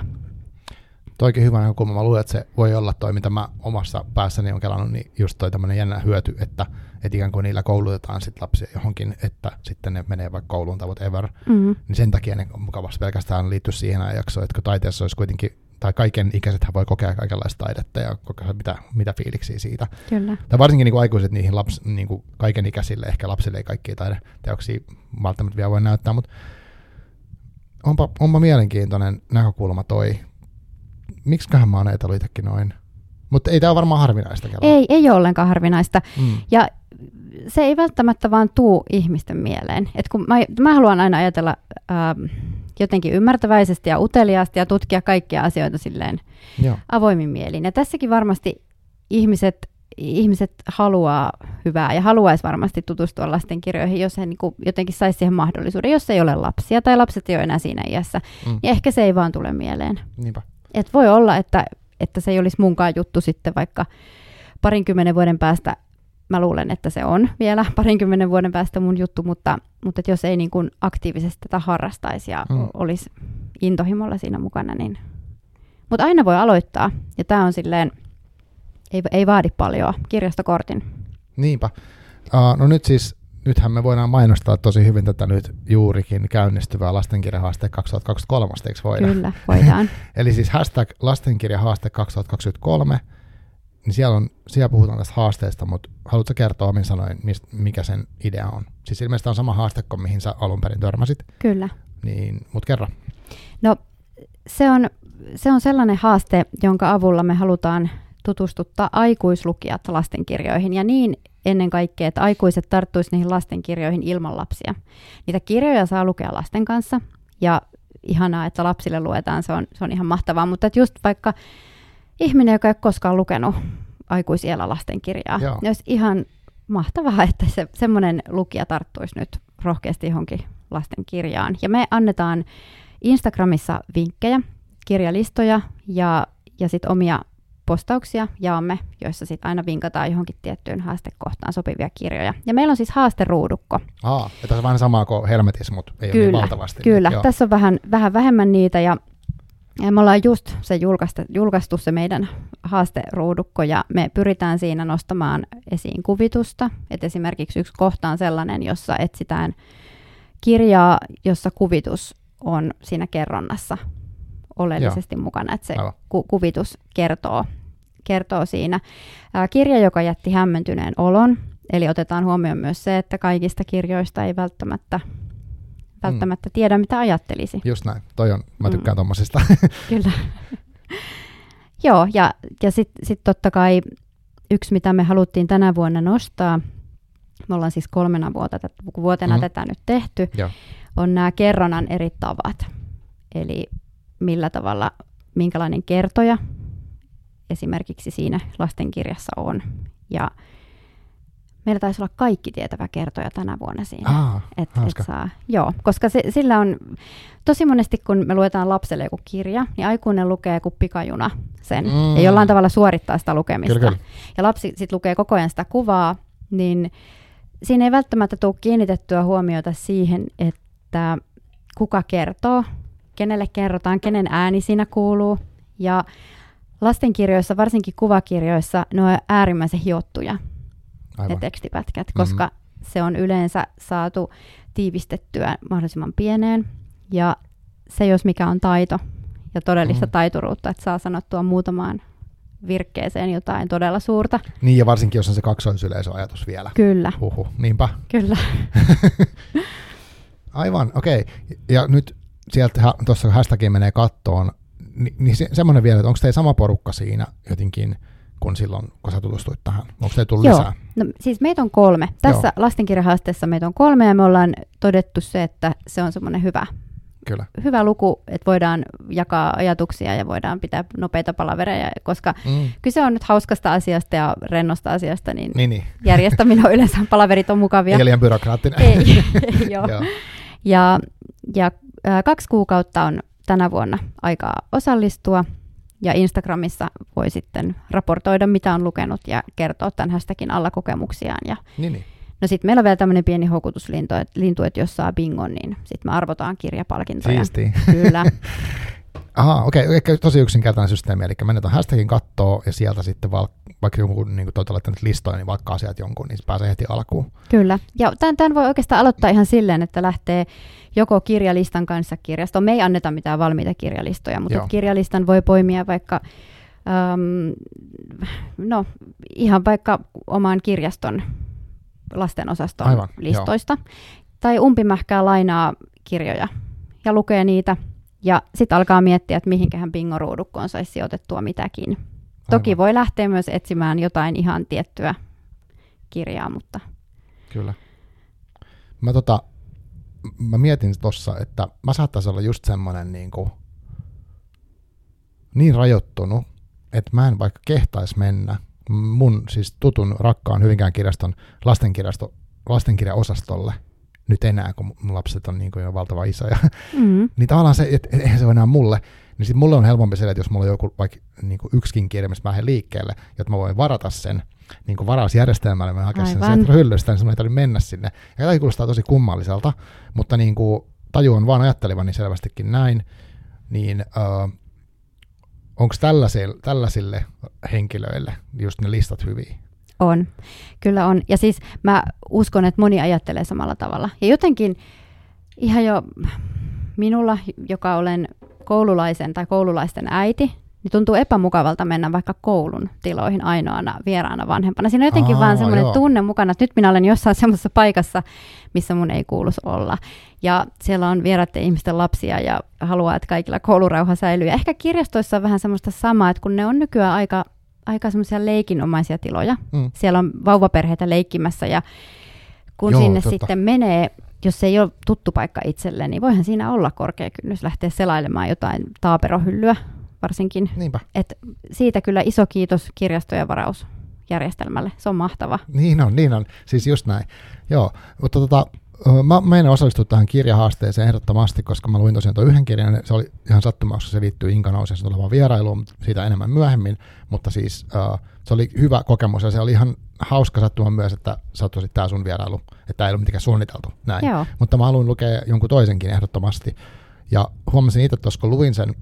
Toikin hyvä näkökulma. Mä luulen, että se voi olla toi, mitä mä omassa päässäni on kelannut, niin just toi tämmöinen jännä hyöty, että et ikään kuin niillä koulutetaan sit lapsia johonkin, että sitten ne menee vaikka kouluun tai whatever. Mm-hmm. Niin sen takia ne mukavasti pelkästään liittyy siihen ajanjaksoon, että kun taiteessa olisi kuitenkin tai kaiken ikäisethän voi kokea kaikenlaista taidetta ja kokea mitä, mitä fiiliksiä siitä. Kyllä. Tai varsinkin niin kuin aikuiset niihin laps, niin kuin kaiken ikäisille, ehkä lapsille ei kaikkia taideteoksia välttämättä vielä voi näyttää, mutta onpa, onpa mielenkiintoinen näkökulma toi. Miksiköhän mä oon ajatellut itsekin noin? Mutta ei tämä ole varmaan harvinaista. Kello. Ei, ei ole ollenkaan harvinaista. Mm. Ja se ei välttämättä vaan tuu ihmisten mieleen. Et kun mä, mä haluan aina ajatella Ähm, jotenkin ymmärtäväisesti ja uteliaasti ja tutkia kaikkia asioita silleen Joo. avoimin mielin. Ja tässäkin varmasti ihmiset, ihmiset haluaa hyvää ja haluaisi varmasti tutustua lastenkirjoihin, jos he niin kuin jotenkin saisi siihen mahdollisuuden, jos ei ole lapsia tai lapset ei ole enää siinä iässä. Mm. Ja ehkä se ei vaan tule mieleen. Niinpä. Et voi olla, että, että se ei olisi munkaan juttu sitten vaikka parinkymmenen vuoden päästä. Mä luulen, että se on vielä parinkymmenen vuoden päästä mun juttu, mutta, mutta jos ei niin kuin aktiivisesti tätä harrastaisi ja mm. olisi intohimolla siinä mukana, niin. Mutta aina voi aloittaa, ja tämä on silleen, ei, ei vaadi paljon, kirjastokortin. Niinpä. Uh, no nyt siis, nythän me voidaan mainostaa tosi hyvin tätä nyt juurikin käynnistyvää Lastenkirjahaaste kaksituhattakaksikymmentäkolme, eikö voida? Kyllä, voidaan. Eli siis hashtag Lastenkirjahaaste kaksituhattakaksikymmentäkolme, niin siellä, on, siellä puhutaan tästä haasteesta, mutta haluatko kertoa omin sanoin, mikä sen idea on? Siis ilmeisesti on sama haaste kuin mihin sä alun perin törmäsit. Kyllä. Niin, mut kerro. No se on, se on sellainen haaste, jonka avulla me halutaan tutustuttaa aikuislukijat lastenkirjoihin ja niin ennen kaikkea, että aikuiset tarttuisi niihin lastenkirjoihin ilman lapsia. Niitä kirjoja saa lukea lasten kanssa ja ihanaa, että lapsille luetaan, se on, se on ihan mahtavaa, mutta just vaikka ihminen, joka ei ole koskaan lukenut aikuisiellä lastenkirjaa. Joo. Olisi ihan mahtavaa, että se, semmoinen lukija tarttuisi nyt rohkeasti johonkin lastenkirjaan. Ja me annetaan Instagramissa vinkkejä, kirjalistoja ja, ja sit omia postauksia jaamme, joissa sit aina vinkataan johonkin tiettyyn haastekohtaan sopivia kirjoja. Ja meillä on siis haasteruudukko. Aa, ja tässä on vähän samaa kuin Hermetis, mutta ei kyllä, ole niin valtavasti. Kyllä, niin, tässä on vähän, vähän vähemmän niitä ja Ja me ollaan just se julkaista, julkaistu se meidän haasteruudukko ja me pyritään siinä nostamaan esiin kuvitusta. Et esimerkiksi yksi kohta on sellainen, jossa etsitään kirjaa, jossa kuvitus on siinä kerronnassa oleellisesti Joo. mukana. Et se ku, kuvitus kertoo, kertoo siinä. Ää, kirja, joka jätti hämmentyneen olon, eli otetaan huomioon myös se, että kaikista kirjoista ei välttämättä välttämättä tiedä, mitä ajattelisi. Just näin. Toi on, mä tykkään mm. tommosista. Kyllä. Joo, ja, ja sitten sit totta kai yksi, mitä me haluttiin tänä vuonna nostaa, me ollaan siis kolmena vuotta, vuotena mm-hmm. tätä nyt tehty, ja. on nämä kerronnan eri tavat. Eli millä tavalla, minkälainen kertoja esimerkiksi siinä lastenkirjassa on. Ja meillä taisi olla kaikki tietävä kertoja tänä vuonna siinä. Aa, et, et saa, joo, koska se, sillä on tosi monesti, kun me luetaan lapselle joku kirja, niin aikuinen lukee kuin pikajuna sen. Mm. Ja jollain tavalla suorittaa sitä lukemista. Kyllä, kyllä. Ja lapsi sit lukee koko ajan sitä kuvaa, niin siinä ei välttämättä tule kiinnitettyä huomiota siihen, että kuka kertoo, kenelle kerrotaan, kenen ääni siinä kuuluu. Ja lastenkirjoissa, varsinkin kuvakirjoissa, ne on äärimmäisen hiottuja. Aivan. Ne tekstipätkät, koska mm-hmm. se on yleensä saatu tiivistettyä mahdollisimman pieneen. Ja se, jos mikä on taito ja todellista mm-hmm. taituruutta, että saa sanottua muutamaan virkkeeseen jotain todella suurta. Niin, ja varsinkin, jos on se kaksoisyleisöajatus vielä. Kyllä. Huhhuh, niinpä. Kyllä. Aivan, okei. Okay. Ja nyt sieltä tuossa hashtagiin menee kattoon, niin, niin se, semmoinen vielä, että onko teillä sama porukka siinä jotenkin, kun silloin, kun sä tutustuit tähän? Onko teillä tullut Joo. lisää? No siis meitä on kolme. Tässä Joo. lastenkirjahaasteessa meitä on kolme, ja me ollaan todettu se, että se on semmoinen hyvä, Kyllä. hyvä luku, että voidaan jakaa ajatuksia ja voidaan pitää nopeita palavereja, koska mm. kyse on nyt hauskasta asiasta ja rennosta asiasta, niin, niin, niin. järjestäminen on yleensä, palaverit on mukavia. Eikä liian byrokraattinen. Ei, joo. Joo. Ja, ja äh, kaksi kuukautta on tänä vuonna aikaa osallistua, ja Instagramissa voi sitten raportoida, mitä on lukenut, ja kertoa tämän hashtaggin alla kokemuksiaan. Ja niin, niin. No sitten meillä on vielä tämmöinen pieni houkutuslintu, että, lintu, että jos saa bingon, niin sitten me arvotaan kirjapalkintoja. Siistii. Kyllä. Aha, okei. Okay. Tosi yksinkertainen systeemi. Eli mennetään hashtagin kattoon, ja sieltä sitten val- vaikka jonkun, niin kuin laittanut listoja, niin vaikka asiat jonkun, niin se pääsee heti alkuun. Kyllä. Ja tämän, tämän voi oikeastaan aloittaa ihan silleen, että lähtee joko kirjalistan kanssa kirjastoon. Me ei anneta mitään valmiita kirjalistoja, mutta kirjalistan voi poimia vaikka, äm, no, ihan vaikka oman kirjaston lastenosaston Aivan, listoista. Jo. Tai umpimähkää lainaa kirjoja ja lukee niitä. Ja sitten alkaa miettiä, että mihinkähän bingoruudukkoon saisi sijoitettua mitäkin. Aivan. Toki voi lähteä myös etsimään jotain ihan tiettyä kirjaa, mutta... Kyllä. Mä, tota, mä mietin tuossa, että mä saattaisi olla just semmoinen niin, niin rajoittunut, että mä en vaikka kehtaisi mennä mun siis tutun rakkaan Hyvinkään kirjaston lastenkirjasto, lastenkirjaosastolle. Nyt enää, kun mun lapset on niin kuin jo valtava isä. Ja, mm-hmm. niin tavallaan se, että eihän se ole enää mulle. Niin sit mulle on helpompi se, että jos mulla on joku vaikka niin kuin yksikin kirja, mistä mä lähden liikkeelle, jotta mä voin varata sen niin kuin varausjärjestelmällä, mä haken sen sieltä hyllystä, niin ei tarvitse mennä sinne. Ja tämä kuulostaa tosi kummalliselta, mutta niin kuin tajuan vaan ajattelevani selvästikin näin, niin äh, onko tällaisille, tällaisille henkilöille just ne listat hyviä? On. Kyllä on. Ja siis mä uskon, että moni ajattelee samalla tavalla. Ja jotenkin ihan jo minulla, joka olen koululaisen tai koululaisten äiti, niin tuntuu epämukavalta mennä vaikka koulun tiloihin ainoana vieraana vanhempana. Siinä on jotenkin Aa, vaan semmoinen joo. tunne mukana, että nyt minä olen jossain semmoisessa paikassa, missä mun ei kuuluisi olla. Ja siellä on vieraiden ihmisten lapsia ja haluaa, että kaikilla koulurauha säilyy. Ja ehkä kirjastoissa on vähän semmoista samaa, että kun ne on nykyään aika... aika semmoisia leikinomaisia tiloja. Mm. Siellä on vauvaperheitä leikkimässä, ja kun Joo, sinne totta. Sitten menee, jos se ei ole tuttu paikka itselle, niin voihan siinä olla korkea kynnys lähteä selailemaan jotain taaperohyllyä varsinkin. Niinpä. Et siitä kyllä iso kiitos kirjastojen varausjärjestelmälle. Se on mahtava. Niin on, niin on. Siis just näin. Joo, mutta tota, mä menen osallistua tähän kirjahaasteeseen ehdottomasti, koska mä luin tosiaan tuon yhden kirjan. Se oli ihan sattumaa, koska se liittyy Inka Nousiaisen tulevaan vierailuun, siitä enemmän myöhemmin. Mutta siis uh, se oli hyvä kokemus, ja se oli ihan hauska sattuma myös, että sattuisit tää sun vierailu. Että tää ei ollut mitenkään suunniteltu näin. Joo. Mutta mä haluin lukea jonkun toisenkin ehdottomasti. Ja huomasin itse, että kun luin sen,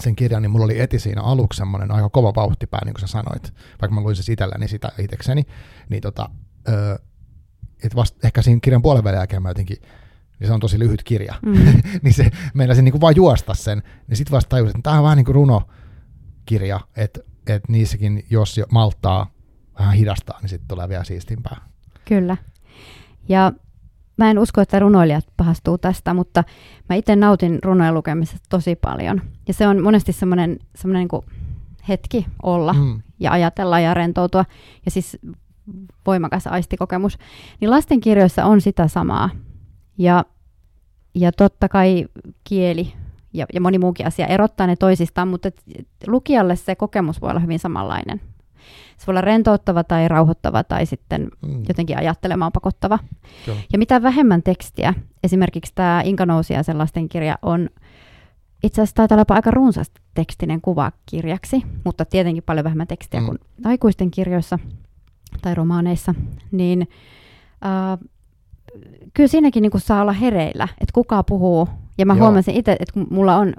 sen kirjan, niin mulla oli eti siinä aluksi semmoinen aika kova vauhtipää, niin kuin sä sanoit. Vaikka mä luin se itselläni sitä itsekseni, niin tota... Öö, että vasta ehkä siinä kirjan puolen välin jälkeen mä jotenkin, niin se on tosi lyhyt kirja, mm. niin se meinasin niinku vaan juosta sen, niin sitten vasta tajusin, että tämä on vähän niin kuin runokirja, että et niissäkin, jos malttaa vähän hidastaa, niin sitten tulee vielä siistimpää. Kyllä. Ja mä en usko, että runoilijat pahastuu tästä, mutta mä itse nautin runojen lukemisesta tosi paljon. Ja se on monesti semmoinen semmoinen niin kuin hetki olla mm. ja ajatella ja rentoutua. Ja siis voimakas aistikokemus, niin lastenkirjoissa on sitä samaa. Ja, ja totta kai kieli ja, ja moni muukin asia erottaa ne toisistaan, mutta lukijalle se kokemus voi olla hyvin samanlainen. Se voi olla rentouttava tai rauhoittava tai sitten mm. jotenkin ajattelemaan pakottava. Joo. Ja mitä vähemmän tekstiä, esimerkiksi tämä Inka Nousiaisen lastenkirja on, itse asiassa taitaa olla aika runsas tekstinen kuva kirjaksi, mutta tietenkin paljon vähemmän tekstiä mm. kuin aikuisten kirjoissa tai romaaneissa, niin äh, kyllä siinäkin niin kun saa olla hereillä, että kuka puhuu. Ja mä Joo. huomasin itse, että kun mulla on...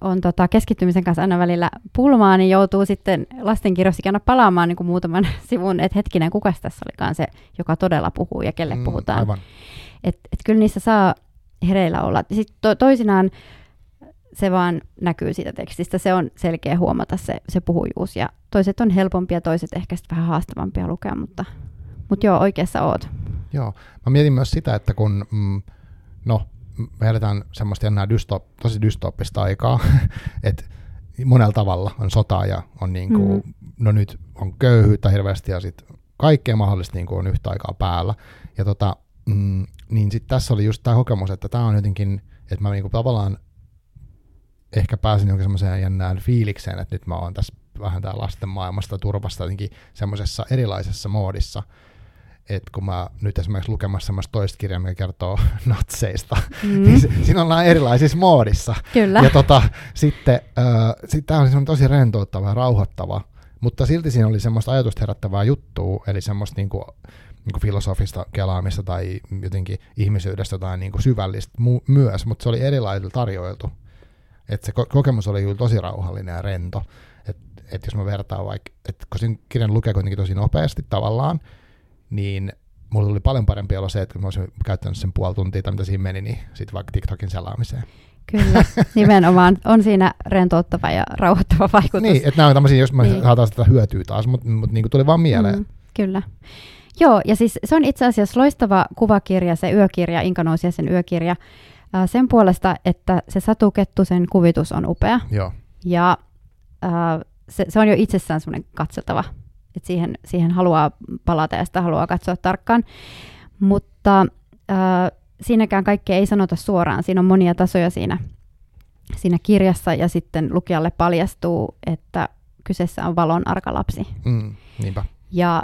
on tota keskittymisen kanssa aina välillä pulmaa, niin joutuu sitten lastenkirjoissikana palaamaan niin kuin muutaman sivun, että hetkinen, kukas tässä olikaan se, joka todella puhuu ja kelle mm, puhutaan. Että et kyllä niissä saa hereillä olla. Sitten to, toisinaan se vaan näkyy siitä tekstistä, se on selkeä huomata se, se puhujuus. Ja toiset on helpompia, toiset ehkä sitten vähän haastavampia lukea, mutta, mutta joo, oikeassa oot. Joo, mä mietin myös sitä, että kun, mm, no, me eletään semmoista jännää dystop, tosi dystooppista aikaa, että monella tavalla on sotaa ja on niinku, mm-hmm. no nyt on köyhyyttä hirveästi ja sitten kaikkea mahdollista niinku on yhtä aikaa päällä. Ja tota, mm, niin sitten tässä oli just tämä kokemus, että tämä on jotenkin, että mä niinku tavallaan ehkä pääsin johonkin semmoiseen jännään fiilikseen, että nyt mä oon tässä vähän tää lasten maailmasta turvasta jotenkin semmoisessa erilaisessa moodissa. Että kun mä nyt esimerkiksi lukemassa semmoista toista kirjaa, mikä kertoo natseista, mm. niin siinä ollaan erilaisissa moodissa. Kyllä. Ja tota, sitten äh, sit tämä oli tosi rentouttava ja rauhoittava, mutta silti siinä oli semmoista ajatusta herättävää juttua, eli semmoista niinku, niinku filosofista kelaamista tai jotenkin ihmisyydestä tai niinku syvällistä mu- myös, mutta se oli erilaisilla tarjoiltu. Että se ko- kokemus oli kyllä tosi rauhallinen ja rento. Että et jos mä vertaan vaikka, että kun siinä kirjan lukee kuitenkin tosi nopeasti tavallaan, niin mulla tuli paljon parempi olla se, että kun mä olisin käyttänyt sen puoli tuntia tai mitä siinä meni, niin sitten vaikka TikTokin selaamiseen. Kyllä, nimenomaan. On siinä rentouttava ja rauhoittava vaikutus. Niin, että nämä on tämmöisiä, jos mä niin. saataan sitä hyötyä taas, mutta mut niin kuin tuli vaan mieleen. Mm, kyllä. Joo, ja siis se on itse asiassa loistava kuvakirja, se yökirja, Inka Nousiaisen yökirja, äh, sen puolesta, että se Satu Kettusen kuvitus on upea. Joo. Ja äh, se, se on jo itsessään semmoinen katseltava. Et siihen, siihen haluaa palata ja sitä haluaa katsoa tarkkaan, mutta äh, siinäkään kaikkea ei sanota suoraan. Siinä on monia tasoja siinä, siinä kirjassa ja sitten lukijalle paljastuu, että kyseessä on valon arka lapsi. Mm, niinpä. Ja,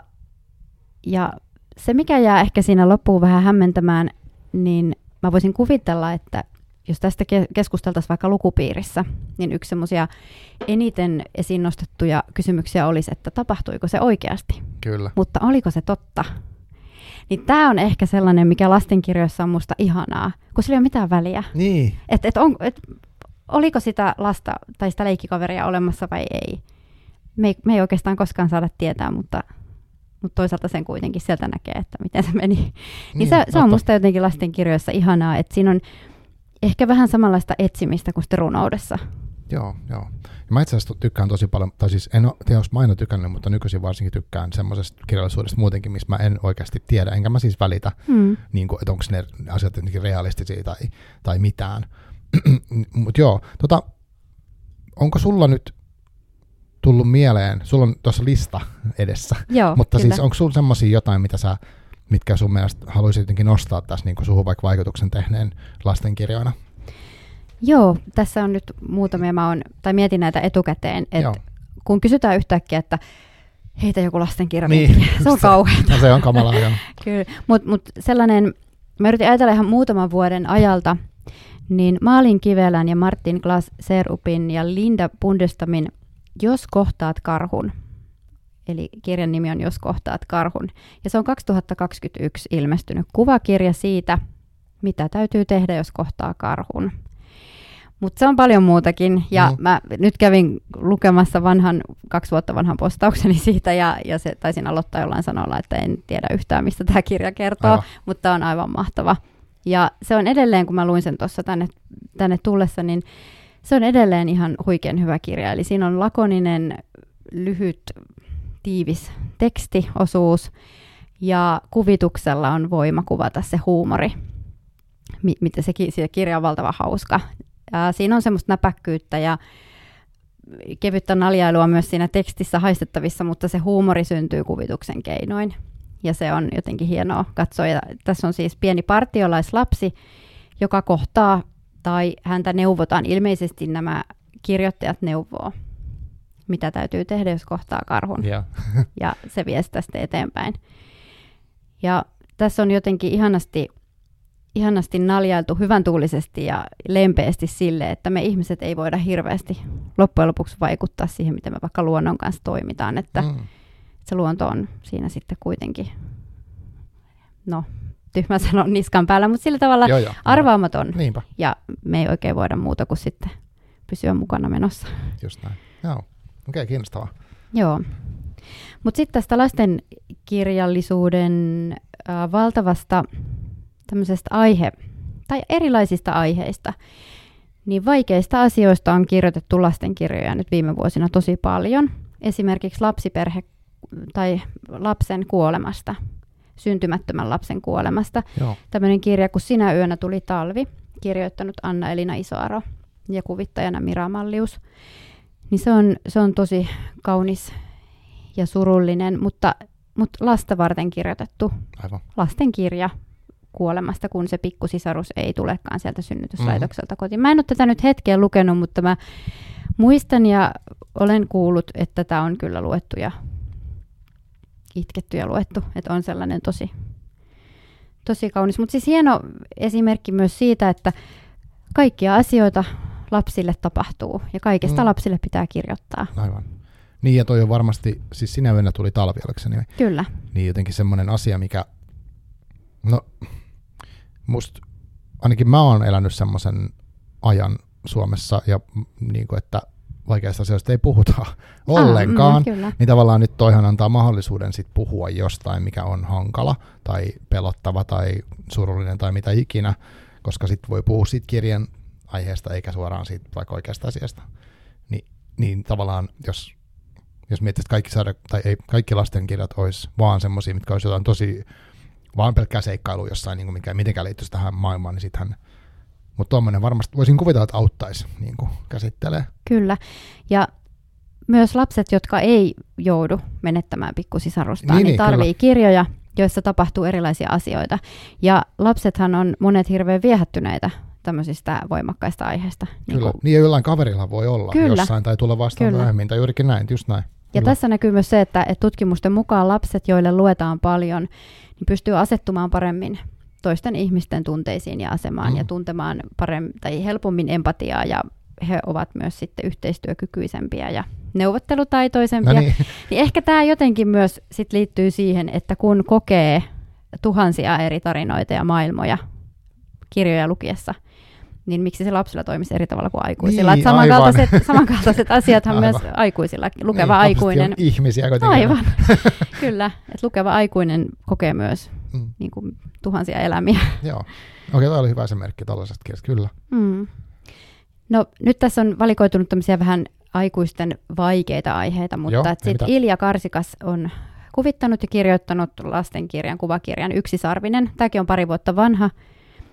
ja se, mikä jää ehkä siinä loppuun vähän hämmentämään, niin mä voisin kuvitella, että jos tästä keskusteltaisiin vaikka lukupiirissä, niin yksi semmoisia eniten esiin nostettuja kysymyksiä olisi, että tapahtuiko se oikeasti? Kyllä. Mutta oliko se totta? Niin tämä on ehkä sellainen, mikä lastenkirjoissa on musta ihanaa, kun sillä ei ole mitään väliä. Niin. Että et et, oliko sitä lasta tai sitä leikkikaveria olemassa vai ei? Me ei, me ei oikeastaan koskaan saada tietää, mutta... mutta toisaalta sen kuitenkin sieltä näkee, että miten se meni. Niin, niin se, se on musta jotenkin lastenkirjoissa ihanaa, että siinä on ehkä vähän samanlaista etsimistä kuin sitten runoudessa. Joo, joo. Ja mä itse asiassa tykkään tosi paljon, tai siis en tiedä, jos mä aina tykännyt, mutta nykyisin varsinkin tykkään semmoisesta kirjallisuudesta muutenkin, missä mä en oikeasti tiedä, enkä mä siis välitä, mm. niin kuin, että onko ne asiat jotenkin realistisia tai, tai mitään. Mutta joo, tota, onko sulla nyt tullut mieleen, sulla on tuossa lista edessä, joo, mutta kyllä. Siis onko sulla semmoisia jotain, mitä sä, mitkä sun mielestä haluaisit jotenkin nostaa tässä niin kuin suhun vaikka vaikutuksen tehneen lastenkirjoina? Joo, tässä on nyt muutamia, mä oon, tai mietin näitä etukäteen, että kun kysytään yhtäkkiä, että heitä joku lastenkirja, niin, se on kauheata. No se on kamalaa, joo. Kyllä, mutta mut sellainen, mä yritin ajatella ihan muutaman vuoden ajalta, niin Maalin Kivelän ja Martin Glas Serupin ja Linda Bundestamin Jos kohtaat karhun. Eli kirjan nimi on Jos kohtaat karhun. Ja se on kaksituhattakaksikymmentäyksi ilmestynyt kuvakirja siitä, mitä täytyy tehdä, jos kohtaa karhun. Mutta se on paljon muutakin. Ja mm. mä nyt kävin lukemassa vanhan, kaksi vuotta vanhan postaukseni siitä, ja, ja se taisin aloittaa jollain sanolla, että en tiedä yhtään, mistä tämä kirja kertoo, aivan. Mutta on aivan mahtava. Ja se on edelleen, kun mä luin sen tuossa tänne, tänne tullessa, niin se on edelleen ihan huikean hyvä kirja. Eli siinä on lakoninen, lyhyt, tiivis tekstiosuus ja kuvituksella on voima kuvata se huumori. Mitä se, se kirja on valtavan hauska. Ää, siinä on semmoista näpäkkyyttä ja kevyttä naljailua myös siinä tekstissä haistettavissa, mutta se huumori syntyy kuvituksen keinoin. Ja se on jotenkin hienoa katsoa. Ja tässä on siis pieni partiolaislapsi, joka kohtaa tai häntä neuvotaan. Ilmeisesti nämä kirjoittajat neuvoo, mitä täytyy tehdä, jos kohtaa karhun. Yeah. Ja se vie sitä sitten eteenpäin. Ja tässä on jotenkin ihanasti, ihanasti naljailtu hyvän tuulisesti ja lempeästi sille, että me ihmiset ei voida hirveästi loppujen lopuksi vaikuttaa siihen, miten me vaikka luonnon kanssa toimitaan. Että mm. se luonto on siinä sitten kuitenkin, no tyhmä sanon niskan päällä, mutta sillä tavalla joo, joo, arvaamaton. Niinpä. Ja me ei oikein voida muuta kuin sitten pysyä mukana menossa. Just näin. Joo, okei, kiinnostavaa. Joo. Mutta sitten tästä lastenkirjallisuuden äh, valtavasta tämmöisestä aihe, tai erilaisista aiheista, niin vaikeista asioista on kirjoitettu lastenkirjoja nyt viime vuosina tosi paljon. Esimerkiksi lapsiperhe tai lapsen kuolemasta, syntymättömän lapsen kuolemasta. Joo. Tämmöinen kirja, kun Sinä yönä tuli talvi, kirjoittanut Anna-Elina Isoaro ja kuvittajana Mira Mallius. Niin se on, se on tosi kaunis ja surullinen, mutta, mutta lasta varten kirjoitettu Aivan. lastenkirja kuolemasta, kun se pikkusisarus ei tulekaan sieltä synnytyslaitokselta mm-hmm. kotiin. Mä en ole tätä nyt hetkeä lukenut, mutta mä muistan ja olen kuullut, että tämä on kyllä luettu ja itketty ja luettu, että on sellainen tosi, tosi kaunis. Mutta siis hieno esimerkki myös siitä, että kaikkia asioita lapsille tapahtuu ja kaikesta mm. lapsille pitää kirjoittaa. Aivan. Niin ja toi on varmasti, siis Sinä yönä tuli talvi, oliko se nimi? Kyllä. Niin jotenkin semmoinen asia, mikä, no musta ainakin mä oon elänyt semmoisen ajan Suomessa ja niin kuin, että vaikeista asioista ei puhuta ollenkaan, ah, mm, niin tavallaan nyt toihan antaa mahdollisuuden sit puhua jostain, mikä on hankala tai pelottava tai surullinen tai mitä ikinä, koska sit voi puhua siitä kirjan aiheesta eikä suoraan siitä vaikka oikeasta asiasta. Ni, niin tavallaan, jos, jos miettii, että kaikki, saada, tai ei, kaikki lastenkirjat olisi vaan semmoisia, mitkä olisi jotain tosi, vaan pelkkää seikkailua jossain, niin kuin mikä mitenkään liittyisi tähän maailmaan, niin sittenhän, mutta tuommoinen varmasti voisin kuvitella, että auttaisi niin kuin käsittelee. Kyllä, ja myös lapset, jotka ei joudu menettämään pikkusisarustaan, niin, niin tarvii kyllä. kirjoja, joissa tapahtuu erilaisia asioita. Ja lapsethan on monet hirveän viehättyneitä tämmöisistä voimakkaista aiheista. Kyllä, niin, kuin... niin jollain kaverilla voi olla Kyllä. jossain tai tulla vastaan myöhemmin tai juurikin näin, just näin. Ja Kyllä. tässä näkyy myös se, että, että tutkimusten mukaan lapset, joille luetaan paljon, niin pystyy asettumaan paremmin toisten ihmisten tunteisiin ja asemaan mm. ja tuntemaan paremmin tai helpommin empatiaa ja he ovat myös sitten yhteistyökykyisempiä ja neuvottelutaitoisempia. No niin. Niin ehkä tämä jotenkin myös sit liittyy siihen, että kun kokee tuhansia eri tarinoita ja maailmoja kirjoja lukiessa, niin miksi se lapsilla toimisi eri tavalla kuin aikuisilla? Niin, samankaltaiset, samankaltaiset asiathan aivan. myös aikuisilla. Lukeva niin, aikuinen. Ihmisiä kuitenkin. Aivan, kyllä. Et lukeva aikuinen kokee myös mm. niin kuin, tuhansia elämiä. Joo. Okei, tämä oli hyvä esimerkki tällaisesta kirjasta, kyllä. Mm. No nyt tässä on valikoitunut tämmöisiä vähän aikuisten vaikeita aiheita, mutta Joo, sitten Ilja Karsikas on kuvittanut ja kirjoittanut lastenkirjan, kuvakirjan Yksi sarvinen. Tämäkin on pari vuotta vanha.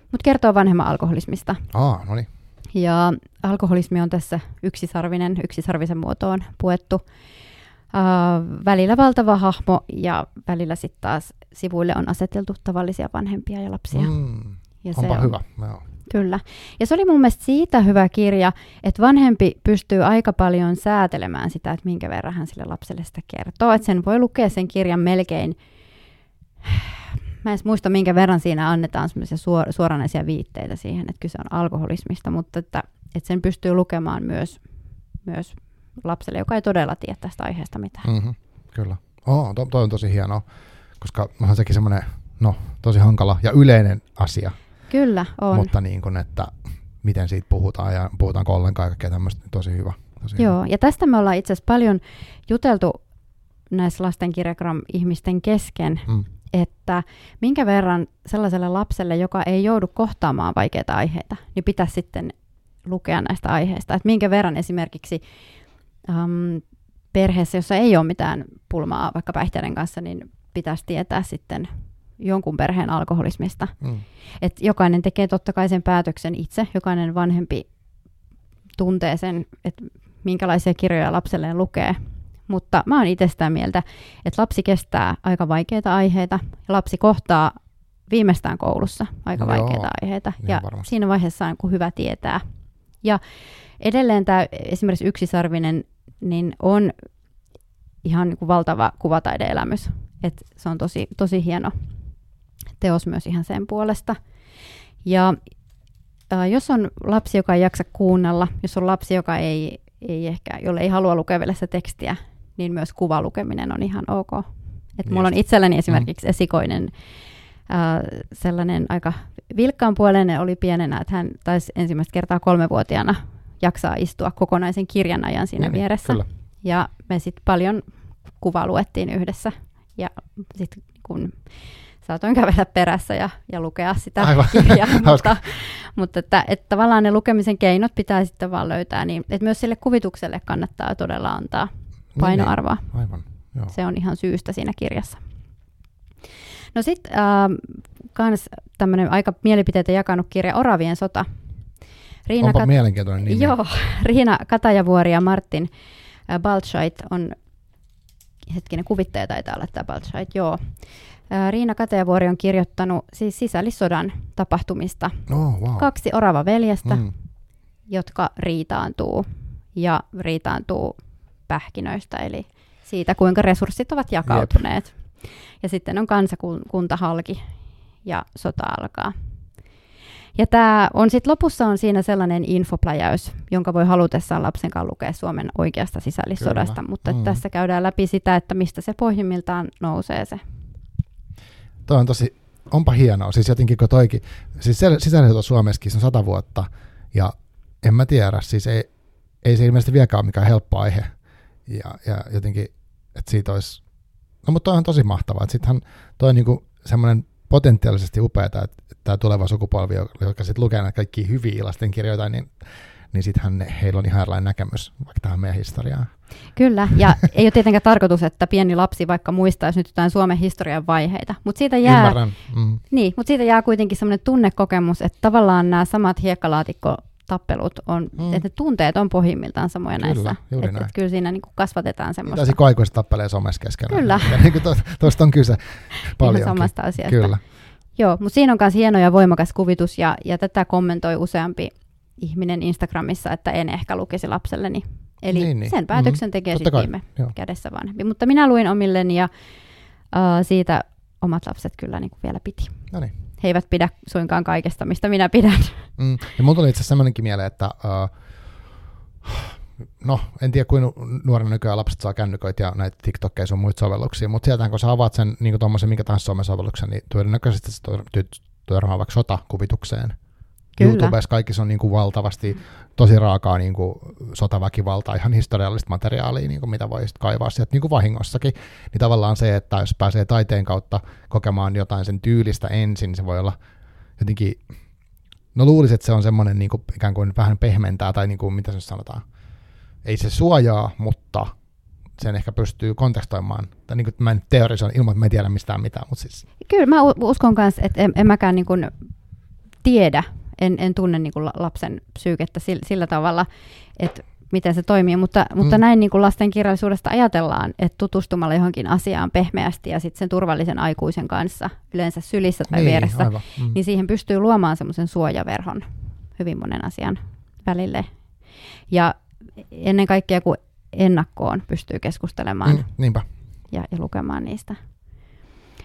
Mutta kertoo vanhemman alkoholismista. Aa, no niin. Ja alkoholismi on tässä yksisarvinen, yksisarvisen muotoon puettu. Äh, välillä valtava hahmo ja välillä sitten taas sivuille on aseteltu tavallisia vanhempia ja lapsia. Mm, ja onpa se hyvä. On, no. Kyllä. Ja se oli mun mielestä siitä hyvä kirja, että vanhempi pystyy aika paljon säätelemään sitä, että minkä verran hän sille lapselle sitä kertoo. Että sen voi lukea sen kirjan melkein... Mä en muista, minkä verran siinä annetaan semmoisia suor- suoranaisia viitteitä siihen, että kyse on alkoholismista, mutta että, että sen pystyy lukemaan myös, myös lapselle, joka ei todella tiedä tästä aiheesta mitään. Mm-hmm, kyllä. Oh, to, toi on tosi hienoa, koska onhan sekin semmoinen no, tosi hankala ja yleinen asia. Kyllä, on. Mutta niin kuin, että miten siitä puhutaan ja puhutaanko ollenkaan kaikkea tämmöistä, tosi hyvä. Tosi Joo, hyvä. Ja tästä me ollaan itse asiassa paljon juteltu näissä Lastenkirjagram-ihmisten kesken, mm. että minkä verran sellaiselle lapselle, joka ei joudu kohtaamaan vaikeita aiheita, niin pitäisi sitten lukea näistä aiheista. Että minkä verran esimerkiksi äm, perheessä, jossa ei ole mitään pulmaa vaikka päihteiden kanssa, niin pitäisi tietää sitten jonkun perheen alkoholismista. Mm. Että jokainen tekee totta kai sen päätöksen itse, jokainen vanhempi tuntee sen, että minkälaisia kirjoja lapselleen lukee. Mutta mä oon itse sitä mieltä, että lapsi kestää aika vaikeita aiheita. Lapsi kohtaa viimeistään koulussa aika Joo, vaikeita aiheita. Niin ja varmasti. Siinä vaiheessa on hyvä tietää. Ja edelleen tämä esimerkiksi Yksi sarvinen niin on ihan niin kuin valtava kuvataide-elämys. Et se on tosi, tosi hieno teos myös ihan sen puolesta. Ja äh, jos on lapsi, joka ei jaksa kuunnella, jos on lapsi, joka ei, ei ehkä, jolle ei halua lukea vielä sitä tekstiä, niin myös kuvalukeminen on ihan ok. Et mulla on itselläni esimerkiksi mm. esikoinen äh, sellainen aika vilkkaanpuoleinen oli pienenä, että hän taisi ensimmäistä kertaa kolmevuotiaana jaksaa istua kokonaisen kirjan ajan siinä niin, vieressä. Kyllä. Ja me sitten paljon kuvaa luettiin yhdessä ja sitten kun saatoin kävellä perässä ja, ja lukea sitä Aivan. kirjaa, mutta, mutta että, että tavallaan ne lukemisen keinot pitää sitten vaan löytää, niin että myös sille kuvitukselle kannattaa todella antaa painoarvoa. Niin, aivan. Joo. Se on ihan syystä siinä kirjassa. No sitten kans äh, tämmöinen aika mielipiteitä jakanut kirja Oravien sota. Riina Onpa Kat- mielenkiintoinen nimi. Joo, Riina Katajavuori ja Martin äh, Baltschait on, hetkinen kuvittaja taitaa olla tämä Baltschait, joo. Riina Katajavuori on kirjoittanut siis sisällissodan tapahtumista. Oh, wow. Kaksi oravaveljestä, mm. jotka riitaantuu ja riitaantuu pähkinöistä, eli siitä kuinka resurssit ovat jakautuneet. Jep. Ja sitten on kansakunta halki ja sota alkaa. Ja tää on sit lopussa on siinä sellainen infopläjäys, jonka voi halutessaan lapsenkaan lukea Suomen oikeasta sisällissodasta, Kyllä. mutta mm. tässä käydään läpi sitä, että mistä se pohjimmiltaan nousee se. Toi on tosi, onpa hienoa, siis jotenkin kun toikin, siis sisällissota Suomessakin se on sata vuotta, ja en mä tiedä, siis ei, ei se ilmeisesti vieläkään ole mikään helppo aihe, ja, ja jotenkin, että siitä olisi, no mutta toi on tosi mahtavaa, että sittenhän toi on niinku semmoinen potentiaalisesti upeaa, että tämä tuleva sukupolvi, joka sitten lukee näitä kaikkia hyviä lastenkirjoja, niin, niin sittenhän heillä on ihan erilainen näkemys vaikka tähän meidän historiaan. Kyllä, ja ei ole tietenkään tarkoitus, että pieni lapsi vaikka muistaisi nyt jotain Suomen historian vaiheita, mutta siitä jää, mm. niin, mutta siitä jää kuitenkin sellainen tunnekokemus, että tavallaan nämä samat hiekkalaatikko-tappelut on, mm. että ne tunteet on pohjimmiltaan samoja kyllä, näissä. Juuri et, näin. Et kyllä siinä niin kuin kasvatetaan semmoista. Mitä kun aikuiset tappelee somessa keskenään. Kyllä. Niin kuin to, tosta on kyse paljonkin. Ihan samasta asiasta. Kyllä. Joo, mutta siinä on myös hieno ja voimakas kuvitus, ja, ja tätä kommentoi useampi ihminen Instagramissa, että en ehkä lukisi lapselleni. Eli niin, niin. sen päätöksen tekee mm-hmm. sitten viime Joo. kädessä vanhempi. Mutta minä luin omilleni, ja uh, siitä omat lapset kyllä niin kuin vielä piti. Noniin. He eivät pidä suinkaan kaikesta, mistä minä pidän. Mm. Ja mun tuli itse asiassa sellainenkin mieleen, että uh, no, en tiedä kuinka nuorena nykyään lapset saa kännyköitä ja näitä TikTokkeja sun muita sovelluksia, mutta sieltä kun sä avaat sen niin tuommoisen minkä tahansa somesovelluksen, niin todennäköisesti se törmää vaikka sotakuvitukseen. Kyllä. YouTubessa kaikissa on niin kuin valtavasti tosi raakaa niin kuin sotaväkivaltaa, ihan historiallista materiaalia, niin kuin mitä voi kaivaa sieltä niin kuin vahingossakin. Niin tavallaan se, että jos pääsee taiteen kautta kokemaan jotain sen tyylistä ensin, niin se voi olla jotenkin, no luulisin, että se on semmoinen niin kuin ikään kuin vähän pehmentää tai niin kuin, mitä se sanotaan. Ei se suojaa, mutta sen ehkä pystyy kontekstoimaan. Tai niin kuin mä en teorisoin ilman, että mä en tiedä mistään mitään. Mutta siis. Kyllä mä uskon myös, että en, en mäkään niin kuin tiedä, en, en tunne niin kuin lapsen psyykettä sillä, sillä tavalla, että miten se toimii. Mutta, mutta mm. näin niin kuin lasten kirjallisuudesta ajatellaan, että tutustumalla johonkin asiaan pehmeästi ja sitten sen turvallisen aikuisen kanssa, yleensä sylissä tai niin, vieressä, mm. niin siihen pystyy luomaan semmoisen suojaverhon hyvin monen asian välille. Ja ennen kaikkea, kun ennakkoon pystyy keskustelemaan mm, niinpä. Ja, ja lukemaan niistä.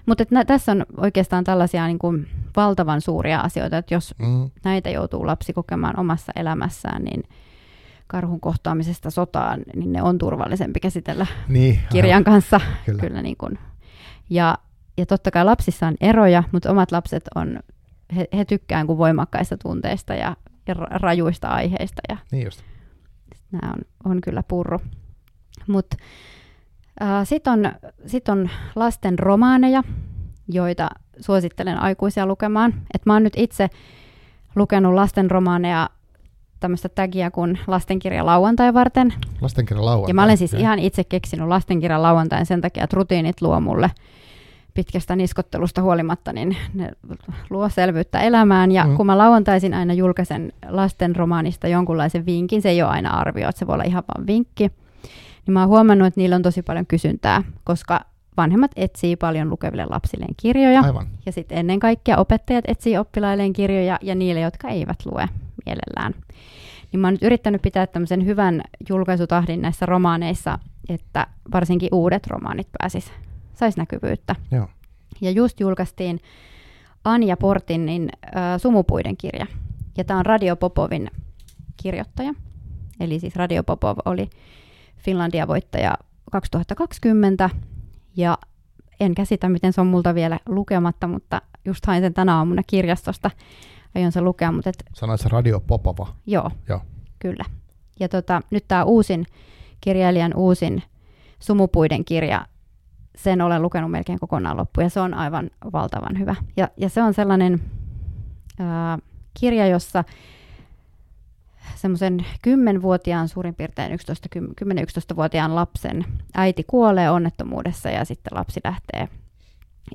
Mutta nä, tässä on oikeastaan tällaisia niin kuin valtavan suuria asioita, että jos mm. näitä joutuu lapsi kokemaan omassa elämässään, niin karhun kohtaamisesta sotaan, niin ne on turvallisempi käsitellä niin, kirjan kanssa. Kyllä. Kyllä niin kuin. Ja, ja totta kai lapsissa on eroja, mutta omat lapset on, he, he tykkään kuin voimakkaista tunteista ja, ja rajuista aiheista. Ja niin just. Nämä on, on kyllä purru. Mut, äh, sitten on, sit on lasten romaaneja, joita suosittelen aikuisia lukemaan. Et mä oon nyt itse lukenut lasten romaaneja tämmöistä tagia kuin Lastenkirja lauantai varten. Lastenkirja lauantai. Ja mä olen siis ja. ihan itse keksinyt Lastenkirja lauantain sen takia, että rutiinit luo mulle pitkästä niskottelusta huolimatta, niin ne luo selvyyttä elämään. Ja mm. kun mä lauantaisin aina julkaisen lasten romaanista jonkunlaisen vinkin, se ei ole aina arvio, että se voi olla ihan vaan vinkki, niin mä oon huomannut, että niillä on tosi paljon kysyntää, koska vanhemmat etsii paljon lukeville lapsilleen kirjoja. Aivan. Ja sitten ennen kaikkea opettajat etsii oppilailleen kirjoja ja niille, jotka eivät lue mielellään. Niin mä oon nyt yrittänyt pitää tämmöisen hyvän julkaisutahdin näissä romaaneissa, että varsinkin uudet romaanit pääsis, sais näkyvyyttä. Joo. Ja just julkaistiin Anja Portinin äh, Sumupuiden kirja. Ja tämä on Radio Popovin kirjoittaja. Eli siis Radio Popov oli Finlandia-voittaja kaksituhattakaksikymmentä. Ja en käsitä, miten se on multa vielä lukematta, mutta just hain sen tänä aamuna kirjastosta. Aion se lukea, mutta... Et... Sanoit se Radio Popova. Joo, Joo, kyllä. Ja tota, nyt tämä uusin, kirjailijan uusin Sumupuiden kirja, sen olen lukenut melkein kokonaan loppuun, ja se on aivan valtavan hyvä. Ja, ja se on sellainen ää, kirja, jossa semmoisen kymmenvuotiaan, suurin piirtein kymmenen yksitoista-vuotiaan lapsen äiti kuolee onnettomuudessa, ja sitten lapsi lähtee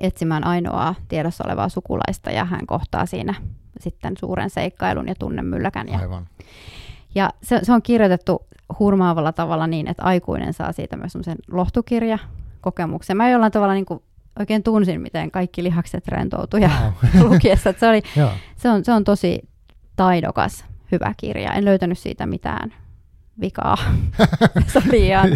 etsimään ainoaa tiedossa olevaa sukulaista, ja hän kohtaa siinä sitten suuren seikkailun ja tunnemylläkän. Ja, Aivan. ja se, se on kirjoitettu hurmaavalla tavalla niin, että aikuinen saa siitä myös semmoisen lohtukirjakokemuksen. Mä jollain tavalla niin kuin oikein tunsin, miten kaikki lihakset rentoutui ja no. lukiessa. Se, oli, se, on, se on tosi taidokas, hyvä kirja. En löytänyt siitä mitään vikaa. Se on liian...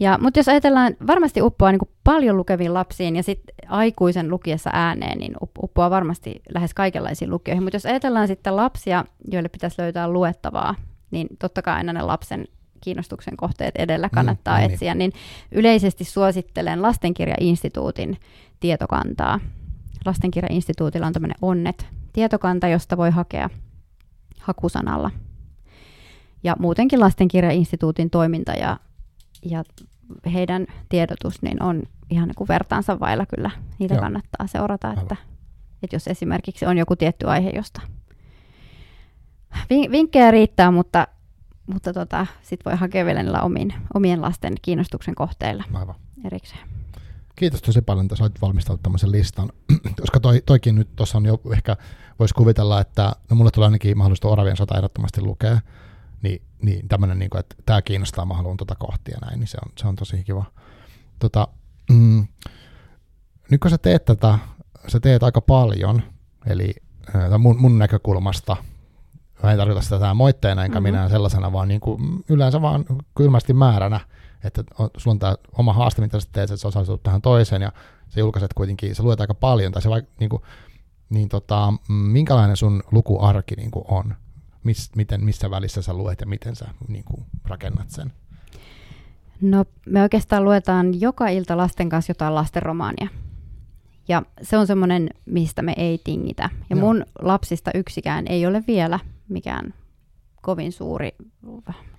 Ja, mutta jos ajatellaan, varmasti uppoaa niin kuin paljon lukeviin lapsiin ja sitten aikuisen lukiessa ääneen, niin uppoaa varmasti lähes kaikenlaisiin lukijoihin. Mutta jos ajatellaan sitten lapsia, joille pitäisi löytää luettavaa, niin totta kai aina ne lapsen kiinnostuksen kohteet edellä kannattaa mm, etsiä. Niin yleisesti suosittelen Lastenkirjainstituutin tietokantaa. Lastenkirjainstituutilla on tämmöinen Onnet-tietokanta, josta voi hakea hakusanalla. Ja muutenkin Lastenkirjainstituutin toiminta ja Ja heidän tiedotus niin on ihan niin kuin vertaansa vailla kyllä. Niitä Joo. kannattaa seurata, että, että jos esimerkiksi on joku tietty aihe, josta vinkkejä riittää, mutta, mutta tota, sitten voi hakea vielä niillä omiin, omien lasten kiinnostuksen kohteilla Aivan. erikseen. Kiitos tosi paljon, että sait valmistella tämmöisen listan, koska toi, toikin nyt tuossa on jo ehkä, voisi kuvitella, että no mulle tulee ainakin mahdollista Oravien sata ehdottomasti lukea. Niin, niin tämmöinen, niin että tämä kiinnostaa, mä haluan tuota kohtia näin, niin se on, se on tosi kiva. Tota, mm, nyt kun sä teet tätä, sä teet aika paljon, eli äh, mun, mun näkökulmasta, mä en tarkoita sitä tää moitteena enkä mm-hmm. minä sellaisena, vaan niin kuin yleensä vaan kylmästi määränä, että on, sulla on tämä oma haaste, mitä sä teet, että sä osallistut tähän toiseen, ja sä julkaiset kuitenkin, sä luet aika paljon, tai se vaikka, niin kuin, niin tota, minkälainen sun lukuarki niin kuin on? Mis, miten, missä välissä sä luet ja miten sä niin kuin, rakennat sen? No me oikeastaan luetaan joka ilta lasten kanssa jotain lastenromaania. Ja se on semmoinen, mistä me ei tingitä. Ja Joo. mun lapsista yksikään ei ole vielä mikään kovin suuri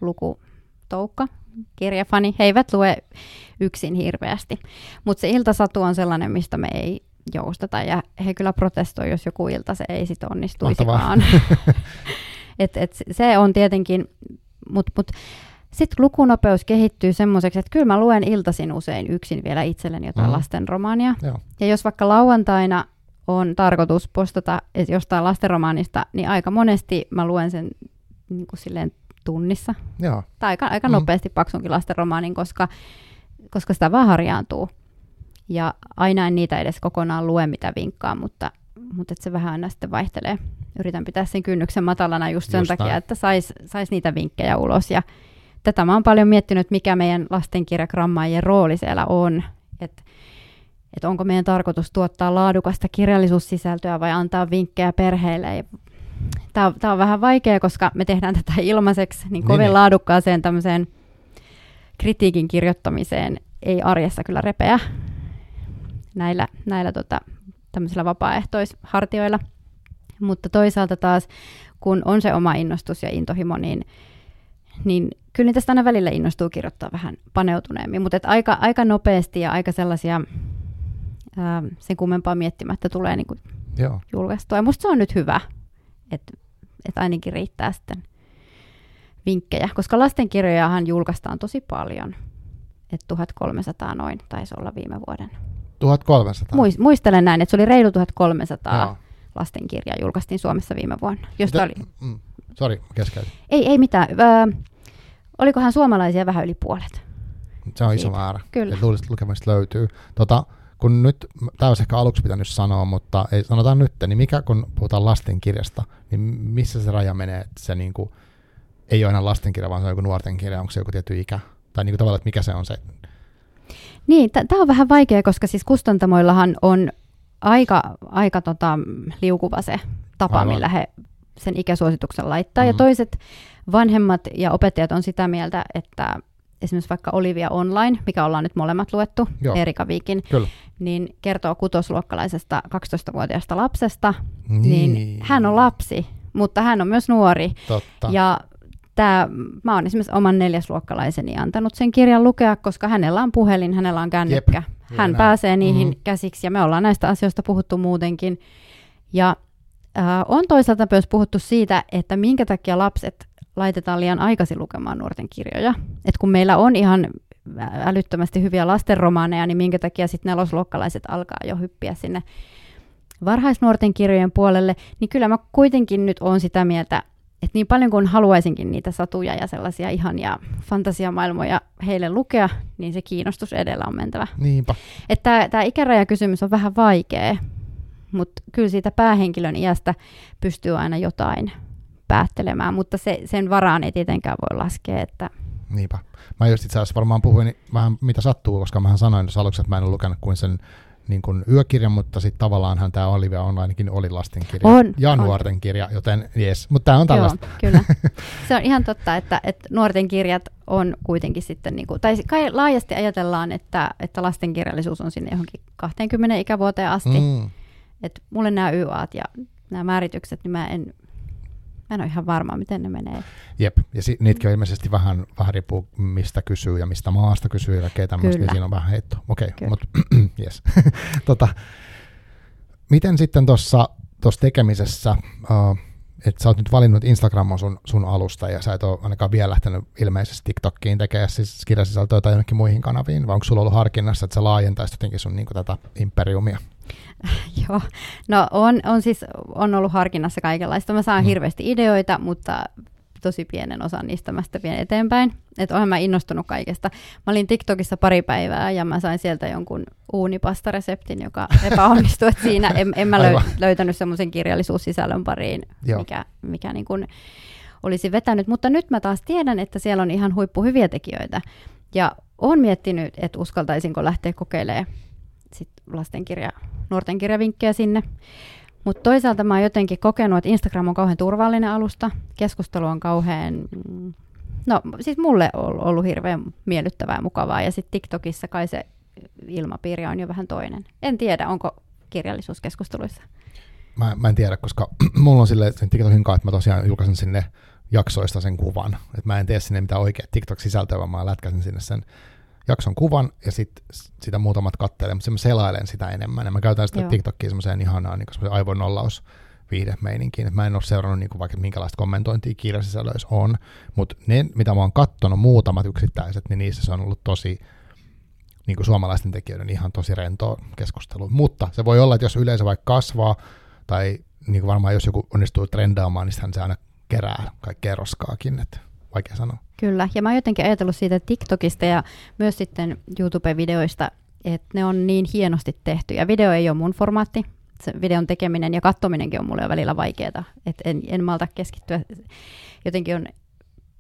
lukutoukka, kirjafani. He eivät lue yksin hirveästi. Mutta se iltasatu on sellainen, mistä me ei jousteta. Ja he kyllä protestoi, jos joku ilta se ei sit onnistuisikaan. Et, et se on tietenkin, mutta mut. sitten lukunopeus kehittyy semmoiseksi, että kyllä mä luen iltaisin usein yksin vielä itselleni jotain mm. lastenromaania. Joo. Ja jos vaikka lauantaina on tarkoitus postata jostain lastenromaanista, niin aika monesti mä luen sen niin kuin silleen tunnissa. Joo. Tai aika, aika mm. nopeasti paksunkin lastenromaanin, koska, koska sitä vaan harjaantuu. Ja aina en niitä edes kokonaan lue, mitä vinkkaa, mutta, mutta se vähän aina sitten vaihtelee. Yritän pitää sen kynnyksen matalana just sen just takia, näin. Että saisi sais niitä vinkkejä ulos. Ja tätä mä oon paljon miettinyt, mikä meidän lastenkirjagrammaajien rooli siellä on. Että et onko meidän tarkoitus tuottaa laadukasta kirjallisuussisältöä vai antaa vinkkejä perheille. Tämä on vähän vaikea, koska me tehdään tätä ilmaiseksi, niin kovin niin. laadukkaaseen tämmöiseen kritiikin kirjoittamiseen ei arjessa kyllä repeä näillä, näillä tota, tämmöisillä vapaaehtoishartioilla. Mutta toisaalta taas, kun on se oma innostus ja intohimo, niin, niin kyllä niitä aina välillä innostuu kirjoittaa vähän paneutuneemmin. Mutta aika, aika nopeasti ja aika sellaisia ää, sen kummempaa miettimättä tulee niin kuin julkaistua. Ja musta se on nyt hyvä, että et ainakin riittää sitten vinkkejä. Koska lastenkirjojahan julkaistaan tosi paljon. Että tuhatkolmesataa noin taisi olla viime vuoden tuhatkolmesataa. Muist, muistelen näin, että se oli reilu tuhatkolmesataa no. lastenkirjaa julkaistiin Suomessa viime vuonna. Josta Mitä, oli... Sori, keskeytin. Ei, ei mitään. Öö, olikohan suomalaisia vähän yli puolet? Se on siitä iso määrä. Kyllä. Luuliset lukemista löytyy. Tota, kun nyt, tämä olisi ehkä aluksi pitänyt sanoa, mutta ei, sanotaan nyt, niin mikä kun puhutaan lastenkirjasta, niin missä se raja menee, että se niin kuin, ei ole enää lastenkirja, vaan se on joku nuorten kirja, onko se joku tietty ikä? Tai niin kuin tavallaan, että mikä se on se? Niin, tämä on vähän vaikea, koska siis kustantamoillahan on aika, aika tota, liukuva se tapa, Aivan. millä he sen ikäsuosituksen laittaa. Mm. Ja toiset vanhemmat ja opettajat on sitä mieltä, että esimerkiksi vaikka Olivia Online, mikä ollaan nyt molemmat luettu, Joo. Erika Viikin, Kyllä. niin kertoo kutosluokkalaisesta kaksitoistavuotiaasta lapsesta, niin. niin hän on lapsi, mutta hän on myös nuori. Totta. Ja Tää, mä oon esimerkiksi oman neljäsluokkalaiseni antanut sen kirjan lukea, koska hänellä on puhelin, hänellä on kännykkä. Jep, hän näin. Pääsee niihin mm-hmm. käsiksi ja me ollaan näistä asioista puhuttu muutenkin. Ja äh, on toisaalta myös puhuttu siitä, että minkä takia lapset laitetaan liian aikaisin lukemaan nuorten kirjoja. Et kun meillä on ihan älyttömästi hyviä lastenromaaneja, niin minkä takia sitten nelosluokkalaiset alkaa jo hyppiä sinne varhaisnuorten kirjojen puolelle. Niin kyllä mä kuitenkin nyt oon sitä mieltä, että niin paljon kuin haluaisinkin niitä satuja ja sellaisia ihania fantasiamaailmoja heille lukea, niin se kiinnostus edellä on mentävä. Niinpä. Että tämä ikärajakysymys on vähän vaikea, mutta kyllä siitä päähenkilön iästä pystyy aina jotain päättelemään, mutta se, sen varaan ei tietenkään voi laskea. Että... Niinpä. Mä just itse asiassa varmaan puhuin niin vähän mitä sattuu, koska mähän sanoin tuossa aluksi, että mä en ole lukenut kuin sen niin kuin yökirja, mutta sitten tavallaanhan tämä Olivia Onlinekin oli lastenkirja on, ja on. nuorten kirja, joten jees, mutta tämä on tällaista. Joo, kyllä. Se on ihan totta, että, että nuorten kirjat on kuitenkin sitten, niin kuin, tai kai laajasti ajatellaan, että, että lastenkirjallisuus on sinne johonkin kahteenkymmeneen ikävuoteen asti. Mm. Että mulle nämä Y A:t ja nämä määritykset, niin mä en, mä en ole ihan varma, miten ne menee. Jep, ja si- niitäkin on ilmeisesti vähän, vähän riippuu, mistä kysyy ja mistä maasta kysyy ja keitä tämmöistä, niin siinä on vähän heitto. Okei, okay, mutta jes. tota, miten sitten tuossa tekemisessä, uh, että sä oot nyt valinnut Instagram on sun, sun alusta ja sä et ole ainakaan vielä lähtenyt ilmeisesti TikTokiin tekemään siis kirjasisältöä tai jonnekin muihin kanaviin, vai onko sulla ollut harkinnassa, että sä laajentaisit jotenkin sun niin kuin tätä imperiumia? Joo, no on, on siis on ollut harkinnassa kaikenlaista. Mä saan mm. hirveästi ideoita, mutta tosi pienen osan niistä mä sitten vien eteenpäin. Että olen mä innostunut kaikesta. Mä olin TikTokissa pari päivää ja mä sain sieltä jonkun uunipastareseptin, joka epäonnistui. Että siinä en, en mä löy- löytänyt semmoisen kirjallisuussisällön pariin, Joo. mikä, mikä niin kuin olisi vetänyt. Mutta nyt mä taas tiedän, että siellä on ihan huippuhyviä tekijöitä. Ja olen miettinyt, että uskaltaisinko lähteä kokeilemaan sitten lastenkirja, nuorten kirjavinkkejä sinne. Mutta toisaalta mä oon jotenkin kokenut, että Instagram on kauhean turvallinen alusta. Keskustelu on kauhean, no siis mulle on ollut hirveän miellyttävää ja mukavaa. Ja sitten TikTokissa kai se ilmapiiri on jo vähän toinen. En tiedä, onko kirjallisuuskeskusteluissa. Mä, mä en tiedä, koska mulla on silleen TikTokin kautta, että mä tosiaan julkaisen sinne jaksoista sen kuvan. Et mä en tee sinne mitään oikea TikTok-sisältöä, vaan mä lätkäsin sinne sen jakson kuvan ja sitten sitä muutamat kattelee, mutta mä selailen sitä enemmän. Ja mä käytän sitä Joo. TikTokia semmoiseen ihanaan niin aivonollausviihdemeininkiin. Mä en ole seurannut niin vaikka minkälaista kommentointia kirjasisällöissä on, mutta ne, mitä mä oon katsonut, muutamat yksittäiset, niin niissä se on ollut tosi niin suomalaisten tekijöiden ihan tosi rentoa keskustelua. Mutta se voi olla, että jos yleisö vaikka kasvaa tai niin varmaan jos joku onnistuu trendaamaan, niin se aina kerää kaikkea roskaakin, että vaikea sanoa. Kyllä, ja mä oon jotenkin ajatellut siitä TikTokista ja myös sitten YouTube-videoista, että ne on niin hienosti tehty. Ja video ei ole mun formaatti. Se videon tekeminen ja katsominenkin on mulle jo välillä vaikeaa. Että en, en malta keskittyä. Jotenkin on,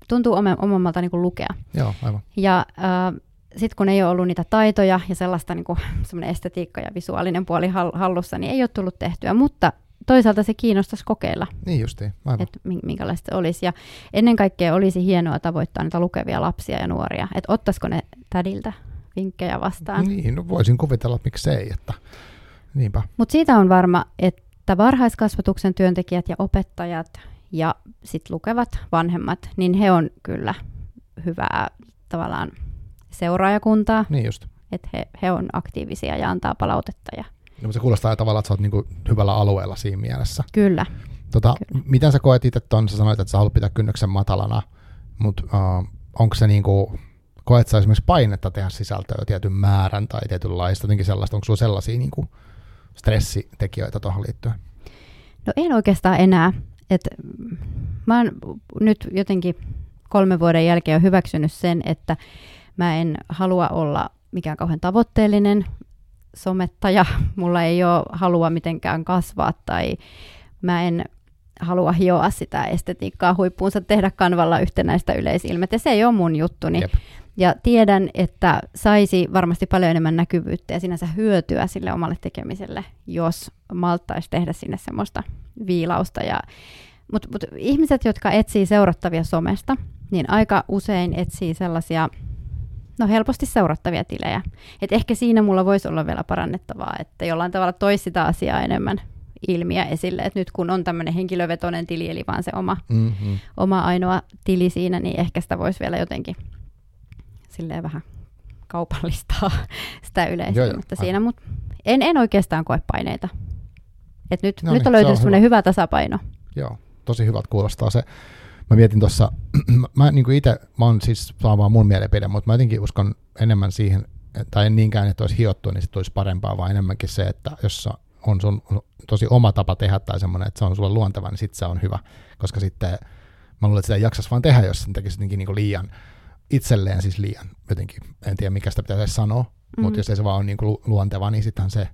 tuntuu omalta niin kuin lukea. Joo, aivan. Ja äh, sitten kun ei ole ollut niitä taitoja ja sellaista niin kuin, semmoinen estetiikka ja visuaalinen puoli hallussa, niin ei ole tullut tehtyä, mutta toisaalta se kiinnostaisi kokeilla, niin justiin, että minkälaista se olisi. Ja ennen kaikkea olisi hienoa tavoittaa niitä lukevia lapsia ja nuoria. Että ottaisiko ne tädiltä vinkkejä vastaan? Niin, no voisin kuvitella, että miksei. Että... Mutta siitä on varma, että varhaiskasvatuksen työntekijät ja opettajat ja sit lukevat vanhemmat, niin he on kyllä hyvää tavallaan seuraajakuntaa. Niin just. Että he, he on aktiivisia ja antaa palautetta ja... No, se kuulostaa tavallaan, että sä oot niinku hyvällä alueella siinä mielessä. Kyllä. Tota, Kyllä. Miten sä koet itse tuon? Sä sanoit, että sä haluat pitää kynnyksen matalana, mutta uh, onko se niinku, koet sä esimerkiksi painetta tehdä sisältöä tietyn määrän tai tietynlaista, jotenkin sellaista, onko sulla sellaisia niin kuin stressitekijöitä tuohon liittyen? No en oikeastaan enää, että mä oon nyt jotenkin kolmen vuoden jälkeen hyväksynyt sen, että mä en halua olla mikään kauhean tavoitteellinen somettaja, mulla ei ole halua mitenkään kasvaa tai mä en halua hioa sitä estetiikkaa huippuunsa, tehdä kanvalla yhtenäistä yleisilmettä, ja se ei ole mun juttuni. Jep. Ja tiedän, että saisi varmasti paljon enemmän näkyvyyttä ja sinänsä hyötyä sille omalle tekemiselle, jos malttaisi tehdä sinne semmoista viilausta. Mutta mut ihmiset, jotka etsii seurattavia somesta, niin aika usein etsii sellaisia, no helposti seurattavia tilejä. Et ehkä siinä mulla voisi olla vielä parannettavaa, että jollain tavalla toisi sitä asiaa enemmän ilmiä esille, että nyt kun on tämmöinen henkilövetoinen tili, eli vaan se oma, mm-hmm. oma ainoa tili siinä, niin ehkä sitä voisi vielä jotenkin silleen vähän kaupallistaa sitä yleisöä, mutta siinä, mut en, en oikeastaan koe paineita. Et nyt, no nyt niin, on löytynyt se semmoinen hyvä. hyvä tasapaino. Joo, tosi hyvältä kuulostaa se. Mä mietin tuossa, mä niin kuin itse, mä oon siis, tämä on vaan mun mielipide, mutta mä jotenkin uskon enemmän siihen, tai en niinkään, että olisi hiottu, niin se tulisi parempaa, vaan enemmänkin se, että jos on sun tosi oma tapa tehdä tai semmoinen, että se on sulle luonteva, niin sit se on hyvä, koska sitten mä luulen, että sitä ei jaksas vaan tehdä, jos sen tekisi jotenkin niin liian, itselleen siis liian jotenkin, en tiedä mikä sitä pitäisi sanoa, mm-hmm. mutta jos ei se vaan ole niin kuin luonteva, niin sittenhän se,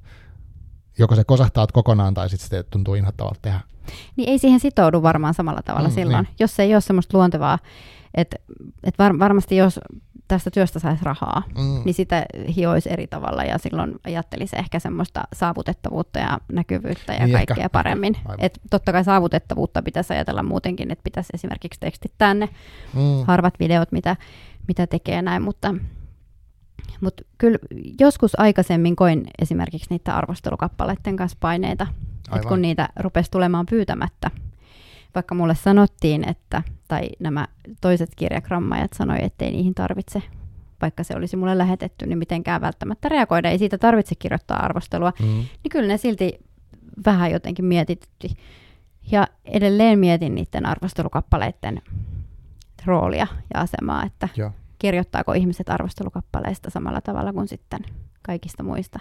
joko se kosahtaat kokonaan tai sitten se tuntuu inhottavalta tehdä. Niin ei siihen sitoudu varmaan samalla tavalla mm, silloin, niin. Jos se ei ole semmoista luontevaa, että et var, varmasti jos tästä työstä saisi rahaa, mm. niin sitä hioisi eri tavalla ja silloin ajattelisi ehkä semmoista saavutettavuutta ja näkyvyyttä ja niin kaikkea ehkä paremmin. Et totta kai saavutettavuutta pitäisi ajatella muutenkin, että pitäisi esimerkiksi tekstittää ne mm. harvat videot, mitä, mitä tekee näin, mutta... Mutta kyllä joskus aikaisemmin koin esimerkiksi niitä arvostelukappaleiden kanssa paineita, että kun niitä rupesi tulemaan pyytämättä. Vaikka mulle sanottiin, että, tai nämä toiset kirjagrammajat sanoi, ettei niihin tarvitse, vaikka se olisi mulle lähetetty, niin mitenkään välttämättä reagoida, ei siitä tarvitse kirjoittaa arvostelua, mm. niin kyllä ne silti vähän jotenkin mietitytti. Ja edelleen mietin niiden arvostelukappaleiden roolia ja asemaa, että... Joo. Kirjoittaako ihmiset arvostelukappaleista samalla tavalla kuin sitten kaikista muista.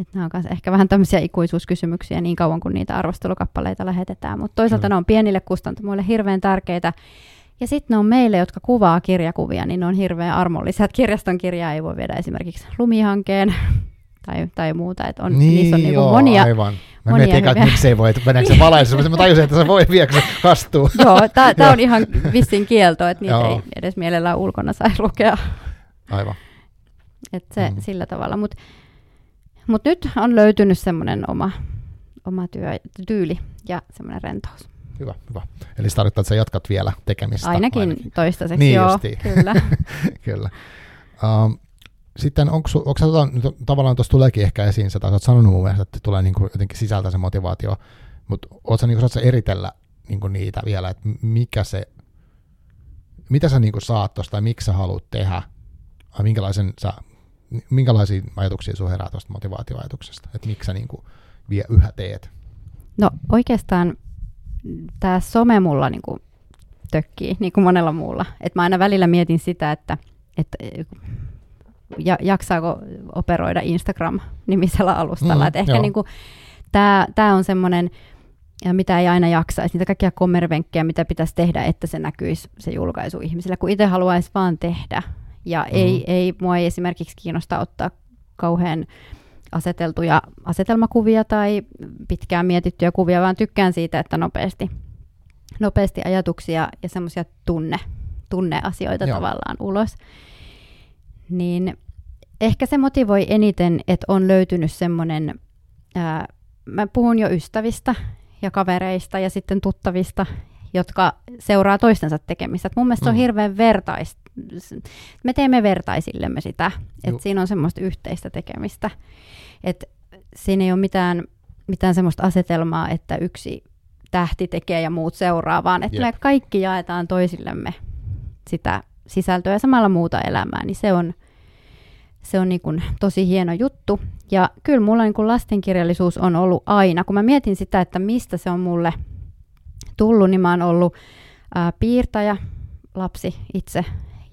Et nämä on myös ehkä vähän tämmöisiä ikuisuuskysymyksiä niin kauan kuin niitä arvostelukappaleita lähetetään. Mutta toisaalta ne on pienille kustantamoille hirveän tärkeitä. Ja sitten ne on meille, jotka kuvaa kirjakuvia, niin ne on hirveän armollisia. Kirjaston kirjaa ei voi viedä esimerkiksi lumihankkeen tai, tai muuta. Et on, niin, niissä on niinku joo, monia, aivan. Mä monia mietin eka, miksei voi, että meneekö se valaisuus, mutta mä tajusin, että se voi vie, kun se kastuu. Joo, tämä on ihan vissin kielto, että niitä ei edes mielellään ulkona saisi lukea. Aivan. Että se mm. sillä tavalla. Mutta mut nyt on löytynyt semmoinen oma, oma työ, tyyli ja semmoinen rentous. Hyvä, hyvä. Eli se tarkoittaa, että sä jatkat vielä tekemistä. Ainakin, ainakin. toistaiseksi, niin, joo. Justiin. Kyllä. Kyllä. Um, Sitten onko, onko sä, tavallaan tuossa tuleekin ehkä esiin se, tai sä oot sanonut mun mielestä, että tulee niin kuin jotenkin sisältä se motivaatio, mutta oot sä, niin kuin, saat sä eritellä niin kuin niitä vielä, että mikä se, mitä sä niin kuin saat tuosta tai miksi sä haluat tehdä, minkälaisen sä, minkälaisia ajatuksia sun herää tuosta motivaatioajatuksesta, että miksi sä niin kuin vie yhä teet? No oikeastaan tämä some mulla niin kuin tökkii, niin kuin monella muulla, että mä aina välillä mietin sitä, että, että ja jaksaako operoida Instagram-nimisellä alustalla. Mm, et ehkä niinku, tämä on semmoinen, mitä ei aina jaksaisi, niitä kaikkia kommervenkkejä, mitä pitäisi tehdä, että se näkyisi se julkaisu ihmisillä, kun itse haluaisi vaan tehdä. Ja mm. ei, ei, mua ei esimerkiksi kiinnosta ottaa kauhean aseteltuja asetelmakuvia tai pitkään mietittyjä kuvia, vaan tykkään siitä, että nopeasti, nopeasti ajatuksia ja semmoisia tunne, tunneasioita joo. tavallaan ulos. Niin ehkä se motivoi eniten, että on löytynyt semmoinen, ää, mä puhun jo ystävistä ja kavereista ja sitten tuttavista, jotka seuraa toistensa tekemistä. Et mun mielestä mm. on hirveän vertais, me teemme vertaisillemme sitä, että siinä on semmoista yhteistä tekemistä. Et siinä ei ole mitään, mitään semmoista asetelmaa, että yksi tähti tekee ja muut seuraa, vaan että yep. me kaikki jaetaan toisillemme sitä sisältöä ja samalla muuta elämää, niin se on, se on niin kuin tosi hieno juttu. Ja kyllä mulla niin kuin lastenkirjallisuus on ollut aina, kun mä mietin sitä, että mistä se on mulle tullut, niin mä oon ollut ää, piirtäjä, lapsi itse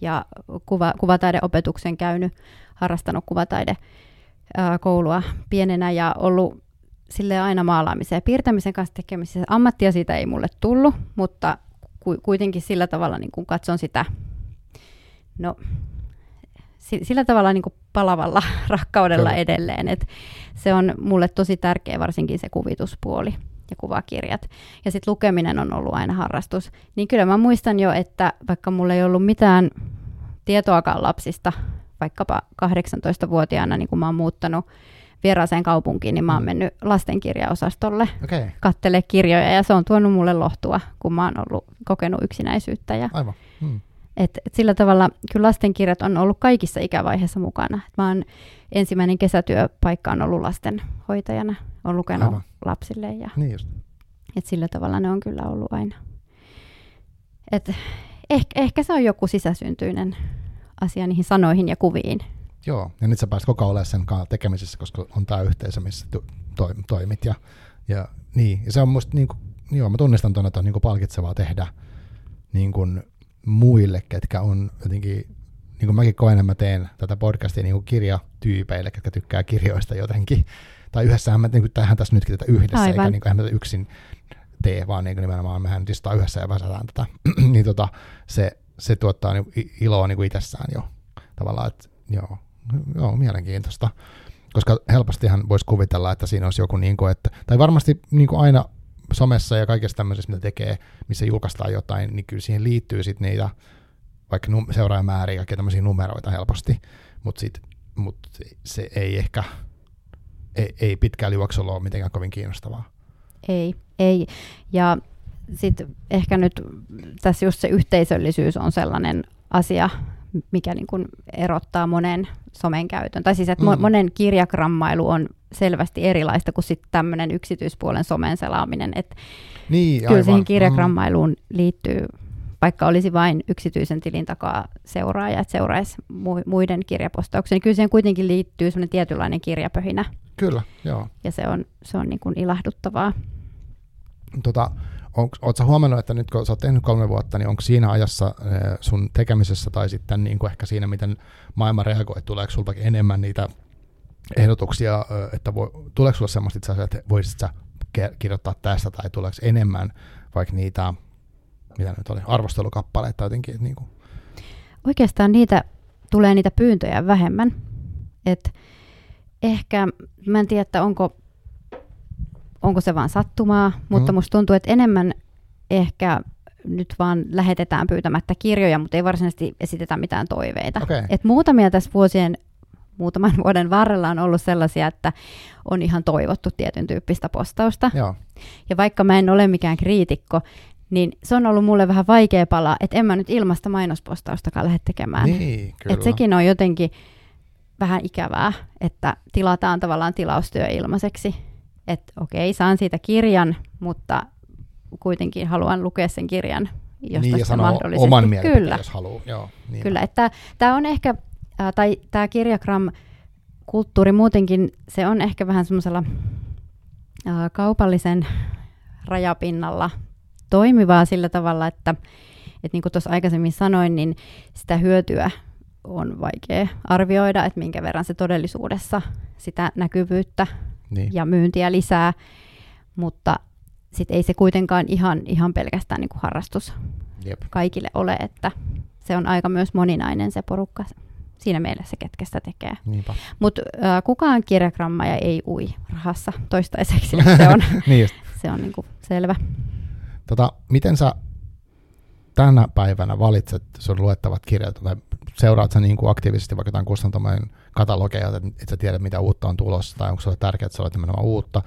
ja kuva, kuvataideopetuksen käynyt, harrastanut kuvataidekoulua pienenä ja ollut sille aina maalaamisen ja piirtämisen kanssa tekemisessä. Ammattia siitä ei mulle tullut, mutta kuitenkin sillä tavalla niin kun katson sitä, no sillä tavalla niin kun palavalla rakkaudella Kyllä. edelleen, että se on mulle tosi tärkeä, varsinkin se kuvituspuoli ja kuvakirjat. Ja sitten lukeminen on ollut aina harrastus. Niin kyllä mä muistan jo, että vaikka mulla ei ollut mitään tietoakaan lapsista, vaikkapa kahdeksantoistavuotiaana, niin kun mä oon muuttanut vieraaseen kaupunkiin, niin mä oon mennyt lastenkirjaosastolle okay. kattelee kirjoja, ja se on tuonut mulle lohtua, kun mä oon ollut, kokenut yksinäisyyttä. Ja Aivan. Hmm. Et, et sillä tavalla kyllä lastenkirjat on ollut kaikissa ikävaiheissa mukana. Et mä oon ensimmäinen kesätyöpaikka on ollut lastenhoitajana, on lukenut Aivan. lapsille. Ja, niin just. Et sillä tavalla ne on kyllä ollut aina. Et ehkä, ehkä se on joku sisäsyntyinen asia niihin sanoihin ja kuviin. Joo, ja nyt sä pääsit koko ajan olemaan sen kanssa tekemisessä, koska on tämä yhteisö, missä tu- to- toimit. Ja, ja, niin. ja se on musta, niin kuin, joo, mä tunnistan tuonne, että on niin kuin palkitsevaa tehdä niin kuin muille, ketkä on jotenkin, niin kuin mäkin koen, että mä teen tätä podcastia niin kuin kirjatyypeille, ketkä tykkää kirjoista jotenkin. Tai yhdessähän mä, niin kuin tämähän tässä nytkin tätä yhdessä, Aivan. eikä niin kuin, eihän tätä yksin tee, vaan niin kuin nimenomaan mehän nyt istutaan yhdessä ja väsätään tätä. niin tota, se, se tuottaa niin kuin iloa niin kuin itsessään jo tavallaan, että Joo, joo, mielenkiintoista, koska helpostihan voisi kuvitella, että siinä olisi joku, niin kuin, että, tai varmasti niin kuin aina somessa ja kaikessa tämmöisessä, mitä tekee, missä julkaistaan jotain, niin kyllä siihen liittyy sitten niitä vaikka num- seuraajamääriä, kaikkia tämmöisiä numeroita helposti, mutta mut se ei ehkä, ei, ei pitkällä juoksulla ole mitenkään kovin kiinnostavaa. Ei, ei, ja sitten ehkä nyt tässä just se yhteisöllisyys on sellainen asia, mikä niin kuin erottaa monen somen käytön. Tai siis, että mm. monen kirjagrammailu on selvästi erilaista kuin sitten tämmöinen yksityispuolen somen selaaminen. Että niin, kyllä siihen kirjagrammailuun mm. liittyy, vaikka olisi vain yksityisen tilin takaa seuraaja, että seuraisi muiden kirjapostauksia, niin kyllä siihen kuitenkin liittyy semmoinen tietynlainen kirjapöhinä. Kyllä, joo. Ja se on, se on niin kuin ilahduttavaa. Tota, Oletko huomannut, että nyt kun sä oot tehnyt kolme vuotta, niin onko siinä ajassa sun tekemisessä tai sitten niin kuin ehkä siinä, miten maailma reagoi, tuleeko sultakin enemmän niitä ehdotuksia, että voi, tuleeko sulla semmoista itse asiassa, että voisit sä kirjoittaa tästä tai tuleeko enemmän vaikka niitä, mitä nyt oli, arvostelukappaleita jotenkin? Niin kuin. Oikeastaan niitä tulee niitä pyyntöjä vähemmän. Et ehkä, mä en tiedä, että onko... Onko se vaan sattumaa, mutta mm. musta tuntuu, että enemmän ehkä nyt vaan lähetetään pyytämättä kirjoja, mutta ei varsinaisesti esitetä mitään toiveita. Okay. Et muutamia tässä vuosien, muutaman vuoden varrella on ollut sellaisia, että on ihan toivottu tietyn tyyppistä postausta. Joo. Ja vaikka mä en ole mikään kriitikko, niin se on ollut mulle vähän vaikea palaa, että en mä nyt ilmaista mainospostaustakaan lähde tekemään. Niin, että sekin on jotenkin vähän ikävää, että tilataan tavallaan tilaustyö ilmaiseksi. Että okei, saan siitä kirjan, mutta kuitenkin haluan lukea sen kirjan, jos niin, se mahdollisesti. Oman mielipiteen, Kyllä. jos haluaa. Joo, niin Kyllä, että tämä on ehkä, äh, tai tämä kirjagram-kulttuuri muutenkin, se on ehkä vähän semmoisella äh, kaupallisen rajapinnalla toimivaa sillä tavalla, että et niin kuin tuossa aikaisemmin sanoin, niin sitä hyötyä on vaikea arvioida, että minkä verran se todellisuudessa sitä näkyvyyttä Niin. ja myyntiä lisää, mutta sit ei se kuitenkaan ihan, ihan pelkästään niin kuin harrastus Jep. kaikille ole, että se on aika myös moninainen se porukka siinä mielessä, ketkä sitä tekee. Mutta äh, kukaan kirjagrammaja ei ui rahassa toistaiseksi, se on, niin se on niin kuin selvä. Tota, miten sä tänä päivänä valitset sun luettavat kirjat, tai seuraat sä niin kuin aktiivisesti vaikka jotain kustantamojen katalogeja, että et sä tiedät mitä uutta on tulossa, tai onko sulle tärkeää, että sä olet nimenomaan uutta,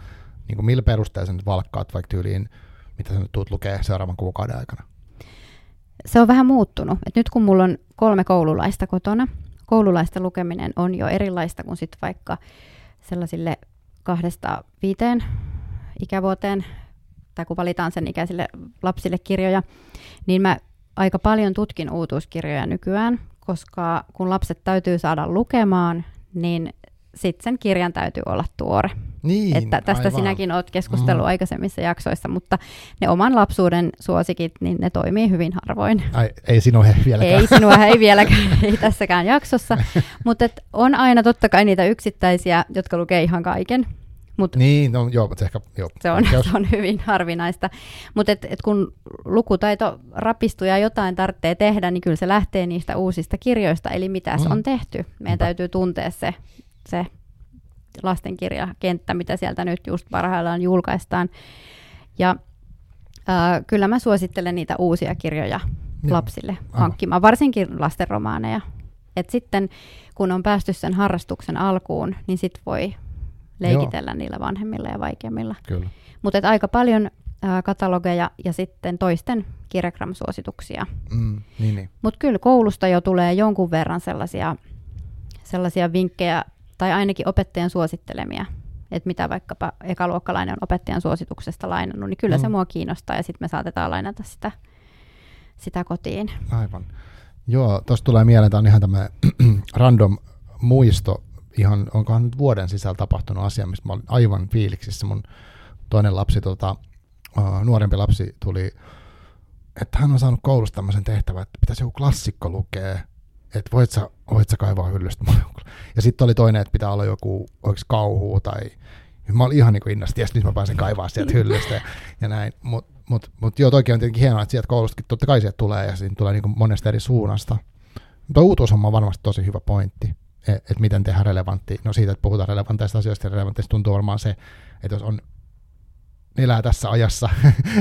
niin kuin millä perusteella sä nyt valkkaat vaikka tyyliin, mitä sä nyt tuut lukea seuraavan kuukauden aikana? Se on vähän muuttunut, että nyt kun mulla on kolme koululaista kotona, koululaisten lukeminen on jo erilaista kuin sitten vaikka sellaisille kahdesta viiteen ikävuoteen, tai kun valitaan sen ikäisille lapsille kirjoja, niin mä aika paljon tutkin uutuuskirjoja nykyään, koska kun lapset täytyy saada lukemaan, niin sitten sen kirjan täytyy olla tuore. Niin, että tästä aivan. Sinäkin olet keskustellut mm. aikaisemmissa jaksoissa, mutta ne oman lapsuuden suosikit, niin ne toimii hyvin harvoin. Ai, ei sinua he vieläkään. Ei sinua ei vieläkään, ei tässäkään jaksossa. Mutta on aina totta kai niitä yksittäisiä, jotka lukee ihan kaiken. Mut niin, no joo, mutta ehkä joo. Se on, se on hyvin harvinaista. Mutta et, et kun lukutaito rapistuu ja jotain tarvitsee tehdä, niin kyllä se lähtee niistä uusista kirjoista, eli mitä mm. on tehty. Meidän Niinpä. täytyy tuntea se, se lastenkirjakenttä, mitä sieltä nyt just parhaillaan julkaistaan. Ja äh, kyllä mä suosittelen niitä uusia kirjoja joo. lapsille Aivan. hankkimaan, varsinkin lastenromaaneja. Et sitten kun on päästy sen harrastuksen alkuun, niin sit voi leikitellä Joo. niillä vanhemmilla ja vaikeimmilla. Mutta aika paljon ä, katalogeja ja sitten toisten Kirjagram-suosituksia. Mm, niin, niin. Mutta kyllä koulusta jo tulee jonkun verran sellaisia, sellaisia vinkkejä, tai ainakin opettajan suosittelemia, että mitä vaikkapa ekaluokkalainen on opettajan suosituksesta lainannut, niin kyllä mm. se mua kiinnostaa, ja sitten me saatetaan lainata sitä, sitä kotiin. Aivan. Joo, tuossa tulee mieleen, tämä on ihan tämmöinen random muisto, ihan, onkohan nyt vuoden sisällä tapahtunut asia, mistä mä olin aivan fiiliksissä. Mun toinen lapsi, tota, uh, nuorempi lapsi tuli, että hän on saanut koulusta tämmöisen tehtävän, että pitäisi joku klassikko lukea, että voit sä, voit sä kaivaa hyllystä. Ja sitten oli toinen, että pitää olla joku oikein kauhu tai, mä olin ihan niin kuin innostunut, jes nyt mä pääsen kaivaa sieltä hyllystä ja näin. Mutta mut, mut, joo, toikin on tietenkin hienoa, että sieltä koulustakin totta kai sieltä tulee ja siinä tulee niin kuin monesta eri suunnasta. Mutta uutuushomma on varmasti tosi hyvä pointti. Että miten tehdään relevantti, no siitä, että puhutaan relevanteista asioista, relevantteista tuntuu varmaan se, että jos on, elää tässä ajassa,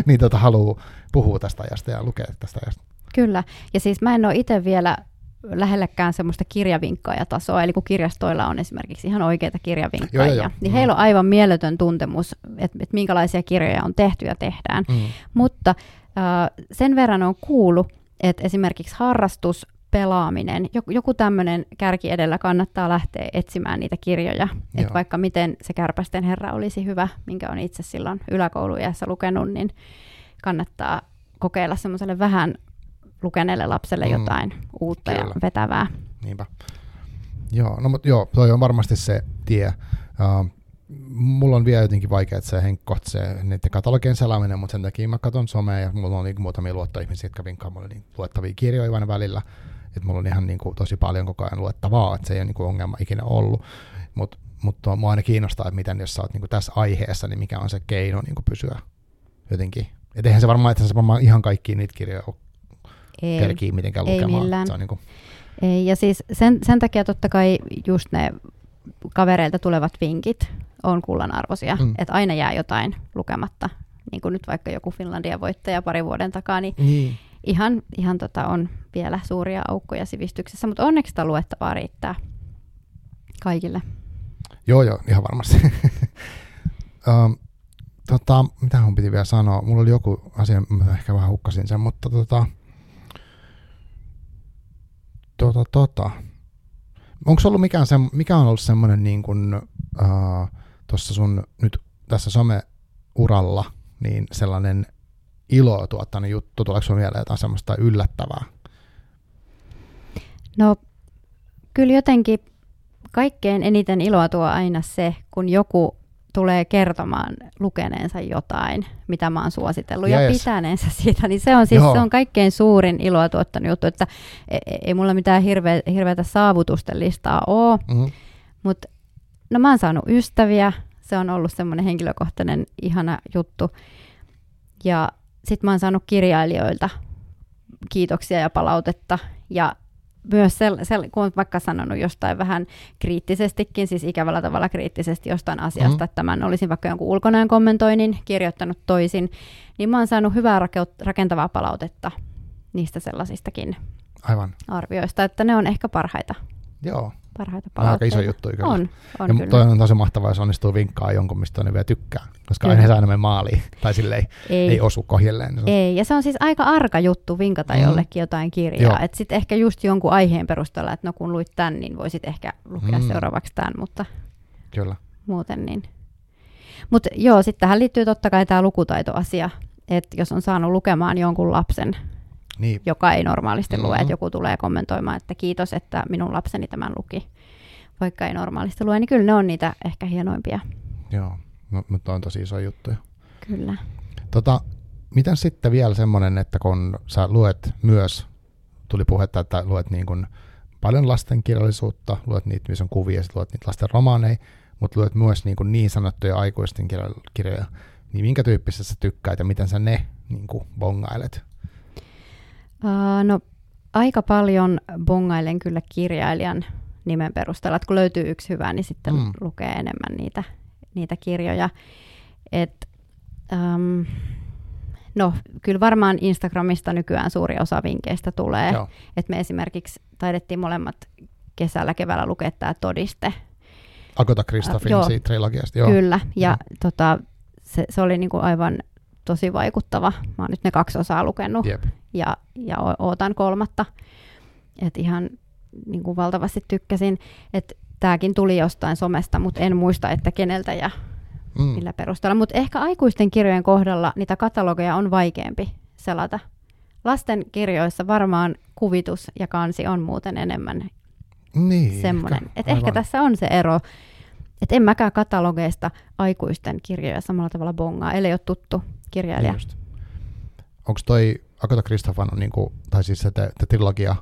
niin tota haluaa puhua tästä ajasta ja lukea tästä ajasta. Kyllä, ja siis mä en ole itse vielä lähellekään semmoista kirjavinkkaajatasoa, eli kun kirjastoilla on esimerkiksi ihan oikeita kirjavinkkaajia, joo, joo, niin joo. heillä on aivan mieletön tuntemus, että, että minkälaisia kirjoja on tehty ja tehdään, mm. mutta äh, sen verran on kuullut, että esimerkiksi harrastus, pelaaminen. Joku tämmöinen kärki edellä kannattaa lähteä etsimään niitä kirjoja. Että vaikka miten se Kärpästen herra olisi hyvä, minkä on itse silloin yläkouluiässä lukenut, niin kannattaa kokeilla semmoiselle vähän lukeneelle lapselle jotain mm, uutta kyllä. ja vetävää. Niinpä. Joo, no mutta joo, toi on varmasti se tie. Uh, mulla on vielä jotenkin vaikea, että se henkkoht se niiden katalogien selaaminen, mutta sen takia mä katson somea ja mulla on niin muutamia luottoihmisiä, jotka vinkkaa mulle niin luettavia kirjoja aina välillä. Että mulla on ihan niin kuin tosi paljon koko ajan luettavaa, että se ei ole niin kuin ongelma ikinä ollut. Mutta mut mua aina kiinnostaa, että miten jos sä oot niin kuin tässä aiheessa, niin mikä on se keino niin kuin pysyä jotenkin. Että eihän se varmaan, että se varmaan ihan kaikkiin niitä kirjoja kerkii mitenkään ei lukemaan. Millään. Se on niin kuin ei, ja siis sen, sen takia totta kai just ne kavereilta tulevat vinkit on kullanarvoisia. Mm. Että aina jää jotain lukematta. Niin kuin nyt vaikka joku Finlandia-voittaja pari vuoden takaa, niin... niin. Ihan, ihan tota on vielä suuria aukkoja sivistyksessä, mutta onneksi sitä luettavaa riittää kaikille. Joo, joo, ihan varmasti. um, tota, mitä mun piti vielä sanoa? Mulla oli joku asia, mä ehkä vähän hukkasin sen, mutta tota, tota, tota. Onko ollut mikään se, mikä on ollut semmoinen niin kuin uh, tuossa sun nyt tässä someuralla, niin sellainen iloa tuottanut juttu, tuleeko sinulla mieleen jotain semmoista yllättävää? No kyllä jotenkin kaikkein eniten iloa tuo aina se, kun joku tulee kertomaan lukeneensa jotain, mitä mä oon suositellut yes. ja pitäneensä siitä, niin se on siis se on kaikkein suurin iloa tuottanut juttu, että ei mulla mitään hirveä, hirveätä saavutusten listaa ole, mm-hmm. mutta no mä oon saanut ystäviä, se on ollut semmoinen henkilökohtainen ihana juttu ja sitten mä oon saanut kirjailijoilta kiitoksia ja palautetta ja myös sel, sel, kun olet vaikka sanonut jostain vähän kriittisestikin, siis ikävällä tavalla kriittisesti jostain asiasta, mm-hmm. että mä olisin vaikka jonkun ulkonäön kommentoinnin kirjoittanut toisin, niin mä oon saanut hyvää rake- rakentavaa palautetta niistä sellaisistakin Aivan. arvioista, että ne on ehkä parhaita. Joo. Parhaita palautteita. Aika iso juttu kyllä. On, on ja kyllä. Toi on tosi mahtavaa, jos onnistuu vinkkaa jonkun, mistä ne vielä tykkää, koska aina se aina mene maaliin, tai silleen ei, ei osu kohjelleen. Niin ei, ja se on siis aika arka juttu vinkata mm. jollekin jotain kirjaa, että sitten ehkä just jonkun aiheen perusteella, että no kun luit tämän, niin voisit ehkä lukea mm. seuraavaksi tämän, mutta kyllä. muuten niin. Mutta joo, sitten tähän liittyy totta kai tämä lukutaitoasia, että jos on saanut lukemaan jonkun lapsen, Niin. joka ei normaalisti lue, mm-hmm. että joku tulee kommentoimaan, että kiitos, että minun lapseni tämän luki, vaikka ei normaalisti lue, niin kyllä ne on niitä ehkä hienoimpia Joo, no, mutta on tosi iso juttuja. Kyllä. Tota, miten sitten vielä semmoinen, että kun sä luet myös, tuli puhetta, että luet niin kuin paljon lastenkirjallisuutta, luet niitä, missä on kuvia, sit luet niitä lasten romaaneja, mutta luet myös niin, niin sanottuja aikuisten kirjoja, niin minkä tyyppisestä sä tykkäät ja miten sä ne niin kuin bongailet? Uh, no aika paljon bongailen kyllä kirjailijan nimen perusteella, että kun löytyy yksi hyvä, niin sitten mm. lukee enemmän niitä, niitä kirjoja. Et, um, no kyllä varmaan Instagramista nykyään suuri osa vinkkeistä tulee, että me esimerkiksi taidettiin molemmat kesällä keväällä lukea tämä Todiste. Agota Kristofin uh, siitä trilogiasta. Joo. Kyllä, ja no. tota, se, se oli niinku aivan tosi vaikuttava. Mä oon nyt ne kaksi osaa lukenut Jep. ja, ja ootan kolmatta. Et ihan niinku valtavasti tykkäsin, että tääkin tuli jostain somesta, mutta en muista, että keneltä ja mm. millä perusteella. Mutta ehkä aikuisten kirjojen kohdalla niitä katalogeja on vaikeampi selata. Lasten kirjoissa varmaan kuvitus ja kansi on muuten enemmän niin, semmoinen. Ehkä, ehkä tässä on se ero, että en mäkään katalogeista aikuisten kirjoja samalla tavalla bongaa, eli ei ole tuttu kirjailija. Onko toi Agota Kristof, niinku, tai siis se te, te trilogia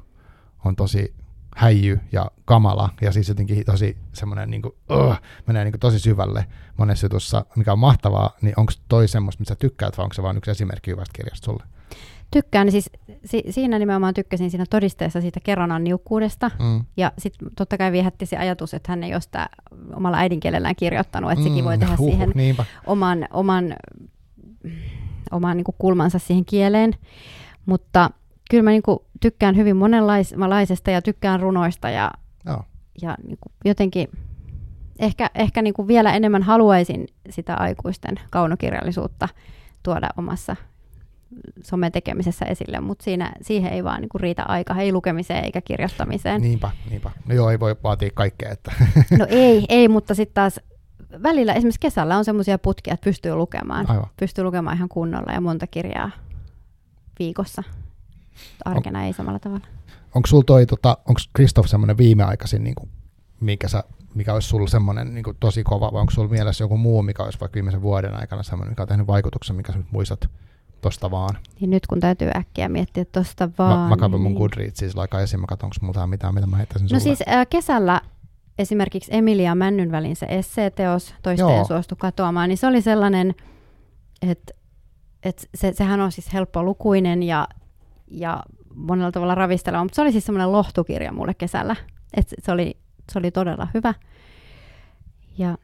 on tosi häijy ja kamala ja siis jotenkin tosi semmoinen niinku, uh, menee niinku tosi syvälle monessa jutussa, mikä on mahtavaa, niin onko toi semmoista, mistä tykkäät, vai onko se vaan yksi esimerkki hyvästä kirjasta sulle? Tykkään, niin siis si- siinä nimenomaan tykkäsin siinä Todisteessa siitä kerronnan niukkuudesta mm. ja sitten totta kai viehätti se ajatus, että hän ei ole sitä omalla äidinkielellään kirjoittanut, että mm. sekin voi tehdä huh, siihen niinpä. oman, oman, oman niin kuin kulmansa siihen kieleen, mutta kyllä mä niin kuin tykkään hyvin monenlaisesta ja tykkään runoista ja, no. ja niin kuin jotenkin ehkä, ehkä niin kuin vielä enemmän haluaisin sitä aikuisten kaunokirjallisuutta tuoda omassa sometekemisessä esille, mutta siinä, siihen ei vaan niinku riitä aika, ei lukemiseen eikä kirjoittamiseen. Niinpä, niinpä. No joo, ei voi vaatia kaikkea. Että. No ei, ei, mutta sitten taas välillä esimerkiksi kesällä on semmoisia putkia, että pystyy lukemaan. Aivan. Pystyy lukemaan ihan kunnolla ja monta kirjaa viikossa. Arkena on, ei samalla tavalla. Onko sulla toi, tota, onko Kristof semmoinen viimeaikaisin, niinku, mikä, sä, mikä olisi sulla semmoinen niinku, tosi kova, vai onko sulla mielessä joku muu, mikä olisi vaikka viimeisen vuoden aikana semmoinen, mikä on tehnyt vaikutuksen, mikä sä nyt muistat? Tosta vaan. Niin nyt kun täytyy äkkiä miettiä tosta vaan. Mä, mä katson mun Goodreadsilla aika esiin, mä katson, onko mulla mitään, mitä mä heittäisin sulle. No siis äh, kesällä esimerkiksi Emilia Männynvälin se esseeteos, Toista en suostu katoamaan, niin se oli sellainen, että et se, sehän on siis helppolukuinen ja, ja monella tavalla ravisteleva, mutta se oli siis semmoinen lohtukirja mulle kesällä. Et se, oli, se oli todella hyvä. Ja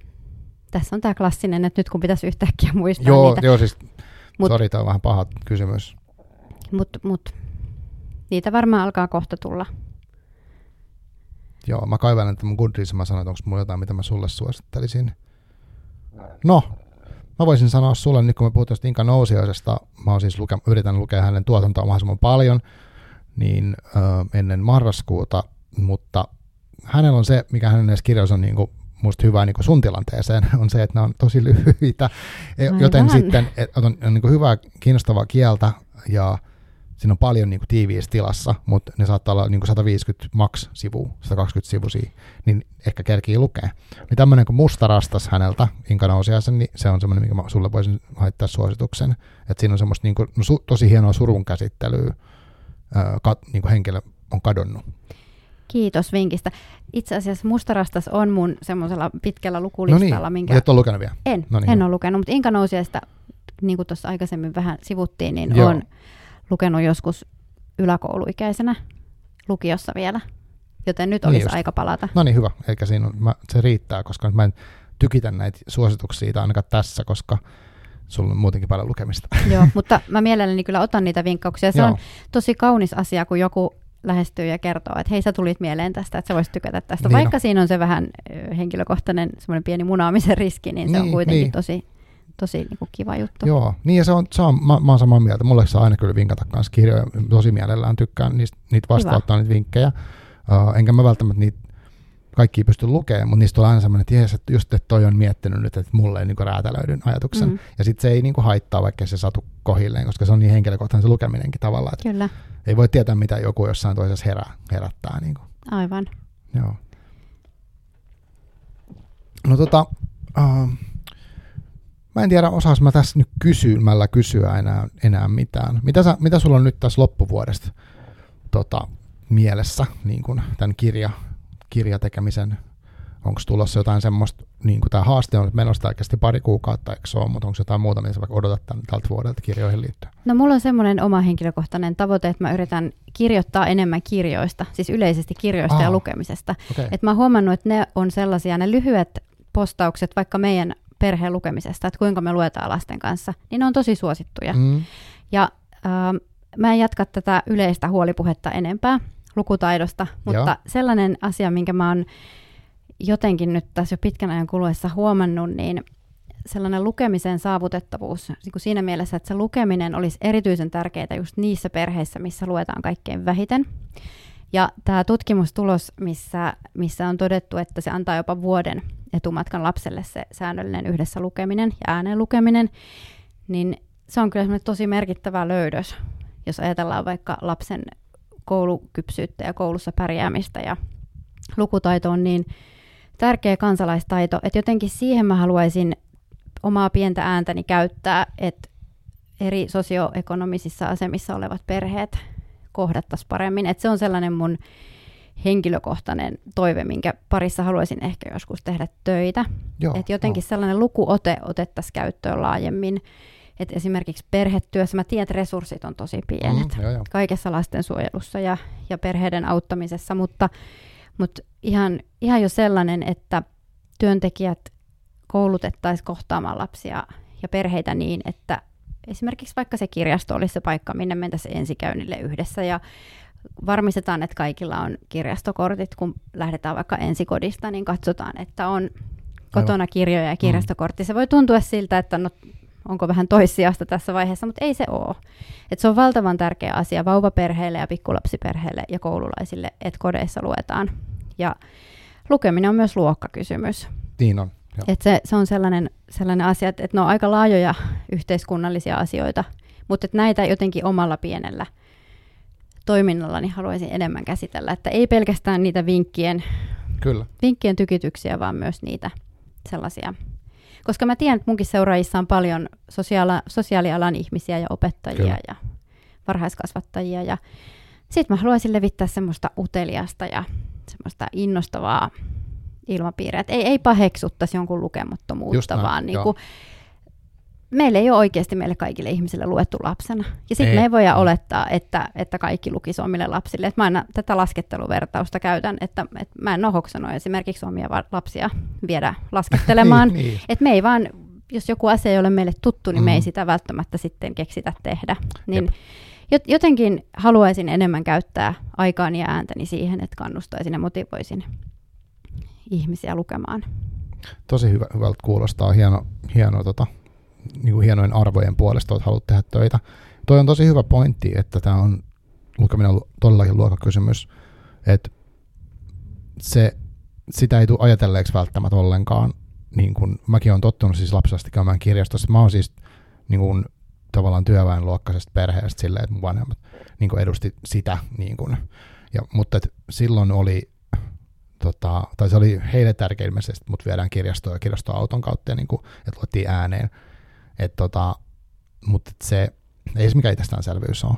tässä on tää klassinen, että nyt kun pitäisi yhtäkkiä muistaa joo, niitä. Joo, siis... Mut, Sori, tämä on vähän paha kysymys. Mutta mut, niitä varmaan alkaa kohta tulla. Joo, mä kaivan, että mun Goodreads, mä sanon, että onko mulla jotain, mitä mä sulle suosittelisin. No, mä voisin sanoa sulle, nyt kun me puhutaan Inka Nousiaisesta, mä oon siis luke, yritän lukea hänen tuotantoa mahdollisimman paljon, niin ö, ennen marraskuuta, mutta hänellä on se, mikä hänen edes kirjoissa on niin kuin, musta hyvää niin sun tilanteeseen on se, että nämä on tosi lyhyitä, Aivan. joten sitten et, on, on niin hyvää, kiinnostavaa kieltä ja siinä on paljon niin tiiviissä tilassa, mutta ne saattaa olla niin sata viisikymmentä maks sivua, sata kaksikymmentä sivusia, niin ehkä kerkii lukea. Niin tämmöinen kuin Musta rastas häneltä, Inka Nousiaisen, niin se on semmoinen, minkä mä sulle voisin haittaa suosituksen. Että siinä on semmoista niin kuin, no, su, tosi hienoa surun käsittelyä, ää, kat, niin kuin henkilö on kadonnut. Kiitos vinkistä. Itse asiassa Musta rastas on mun semmoisella pitkällä lukulistalla. No niin, minkä... et ole lukenut vielä. En, Noniin, en ole lukenut, mutta Inka Nousiaista, niin kuin tuossa aikaisemmin vähän sivuttiin, niin olen lukenut joskus yläkouluikäisenä lukiossa vielä, joten nyt niin olisi just. Aika palata. No niin, hyvä. Eikä siinä on, mä, se riittää, koska mä en tykitä näitä suosituksia siitä ainakaan tässä, koska sulla on muutenkin paljon lukemista. Joo, mutta mä mielelläni kyllä otan niitä vinkkauksia. Se Joo. on tosi kaunis asia, kun joku lähestyy ja kertoo, että hei, sä tulit mieleen tästä, että sä voisit tykätä tästä. Niin Vaikka no. siinä on se vähän henkilökohtainen semmoinen pieni munaamisen riski, niin, niin se on kuitenkin niin. tosi, tosi niin kuin kiva juttu. Joo, niin ja se on, se on mä, mä oon samaa mieltä. Mulle saa aina kyllä vinkata kanssa kirjoja. Tosi mielellään tykkään niistä, niitä vastaanottaa niitä vinkkejä. Uh, enkä mä välttämättä niitä kaikkia pysty lukemaan, mutta niistä tulee aina semmoinen, että jees, että just että toi on miettinyt nyt, että mulle ei niin kuin räätälöidyn ajatuksen. Mm-hmm. Ja sitten se ei niin kuin haittaa, vaikka se satu kohilleen, koska se on niin henkilökohtainen se lukeminenkin tavallaan. Että kyllä. Ei voi tietää, mitä joku jossain toisessa herää, herättää. Niin kuin. Aivan. Joo. No tota, uh, Mä en tiedä, osaas mä tässä nyt kysymällä kysyä enää, enää mitään. Mitä, sä, mitä sulla on nyt tässä loppuvuodesta tota, mielessä niin kun tämän kirja, kirjatekemisen? Onko tulossa jotain semmoista, niin kuin tämä haaste on, että menossa oikeasti pari kuukautta, eikö se ole, mutta onko jotain muuta, mitä sä vaikka odotat tämän, tältä vuodelta kirjoihin liittyen? No mulla on semmoinen oma henkilökohtainen tavoite, että mä yritän kirjoittaa enemmän kirjoista, siis yleisesti kirjoista ah, ja lukemisesta. Okay. Että mä oon huomannut, että ne on sellaisia, ne lyhyet postaukset vaikka meidän perheen lukemisesta, että kuinka me luetaan lasten kanssa, niin ne on tosi suosittuja. Mm. Ja äh, mä en jatka tätä yleistä huolipuhetta enempää lukutaidosta, mutta Joo. sellainen asia, minkä mä oon jotenkin nyt tässä jo pitkän ajan kuluessa huomannut, niin sellainen lukemisen saavutettavuus siinä mielessä, että se lukeminen olisi erityisen tärkeää just niissä perheissä, missä luetaan kaikkein vähiten. Ja tämä tutkimustulos, missä, missä on todettu, että se antaa jopa vuoden etumatkan lapselle se säännöllinen yhdessä lukeminen ja ääneen lukeminen, niin se on kyllä tosi merkittävä löydös, jos ajatellaan vaikka lapsen koulukypsyyttä ja koulussa pärjäämistä, ja lukutaito on niin tärkeä kansalaistaito, että jotenkin siihen mä haluaisin omaa pientä ääntäni käyttää, että eri sosioekonomisissa asemissa olevat perheet kohdattaisiin paremmin. Että se on sellainen mun henkilökohtainen toive, minkä parissa haluaisin ehkä joskus tehdä töitä. Että jotenkin no. sellainen lukuote otettaisiin käyttöön laajemmin. Että esimerkiksi perhetyössä mä tiedän, että resurssit on tosi pienet mm, joo, joo. kaikessa lastensuojelussa ja, ja perheiden auttamisessa, mutta Mutta ihan, ihan jo sellainen, että työntekijät koulutettaisiin kohtaamaan lapsia ja perheitä niin, että esimerkiksi vaikka se kirjasto olisi se paikka, minne mentäisiin ensikäynnille yhdessä, ja varmistetaan, että kaikilla on kirjastokortit, kun lähdetään vaikka ensikodista, niin katsotaan, että on kotona kirjoja ja kirjastokortti. Se voi tuntua siltä, että no, onko vähän toissijasta tässä vaiheessa, mutta ei se ole. Et se on valtavan tärkeä asia vauvaperheille ja pikkulapsiperheille ja koululaisille, että kodeissa luetaan. Ja lukeminen on myös luokkakysymys. Niin on. Et se, se on sellainen, sellainen asia, että et ne on aika laajoja yhteiskunnallisia asioita, mutta näitä jotenkin omalla pienellä toiminnallani haluaisin enemmän käsitellä. Että ei pelkästään niitä vinkkien, Kyllä. vinkkien tykityksiä, vaan myös niitä sellaisia. Koska mä tiedän, että munkin seuraajissa on paljon sosiaala- sosiaalialan ihmisiä ja opettajia Kyllä. ja varhaiskasvattajia. Ja sit mä haluaisin levittää semmoista uteliasta ja semmoista innostavaa ilmapiiriä. Et ei, ei paheksuttaisi jonkun lukemattomuutta, vaan niin kuin, meillä ei ole oikeasti meille kaikille ihmisille luettu lapsena. Ja sitten me ei voida olettaa, että, että kaikki lukisi omille lapsille. Et mä aina tätä lasketteluvertausta käytän, että, että mä en ole hoksanut esimerkiksi omia lapsia viedä laskettelemaan. niin, niin. Et me ei vaan, jos joku asia ei ole meille tuttu, niin mm. me ei sitä välttämättä sitten keksitä tehdä. Niin jotenkin haluaisin enemmän käyttää aikaani ja ääntäni siihen, että kannustaisin ja motivoisin ihmisiä lukemaan. Tosi hyvä, hyvältä kuulostaa. Hieno, hieno tota. Niin kuin hienojen arvojen puolesta olet halunnut tehdä töitä. Toi on tosi hyvä pointti, että tämä on lukeminen on todellakin luokakysymys, että se, sitä ei tule ajatelleeksi välttämättä ollenkaan. Niin kuin, mäkin olen tottunut siis lapsesta käymään kirjastossa. Mä oon siis niin kuin, tavallaan työväenluokkaisesta perheestä silleen, että mun vanhemmat niin kuin edusti sitä. Niin kuin. Ja, mutta et, silloin oli, tota, tai se oli heille tärkeä ilmeisesti, mut viedään kirjastoon ja kirjastoauton kautta, ja niin kuin, että luettiin ääneen. Et tota, mutta se ei se mikään itsestäänselvyys ole.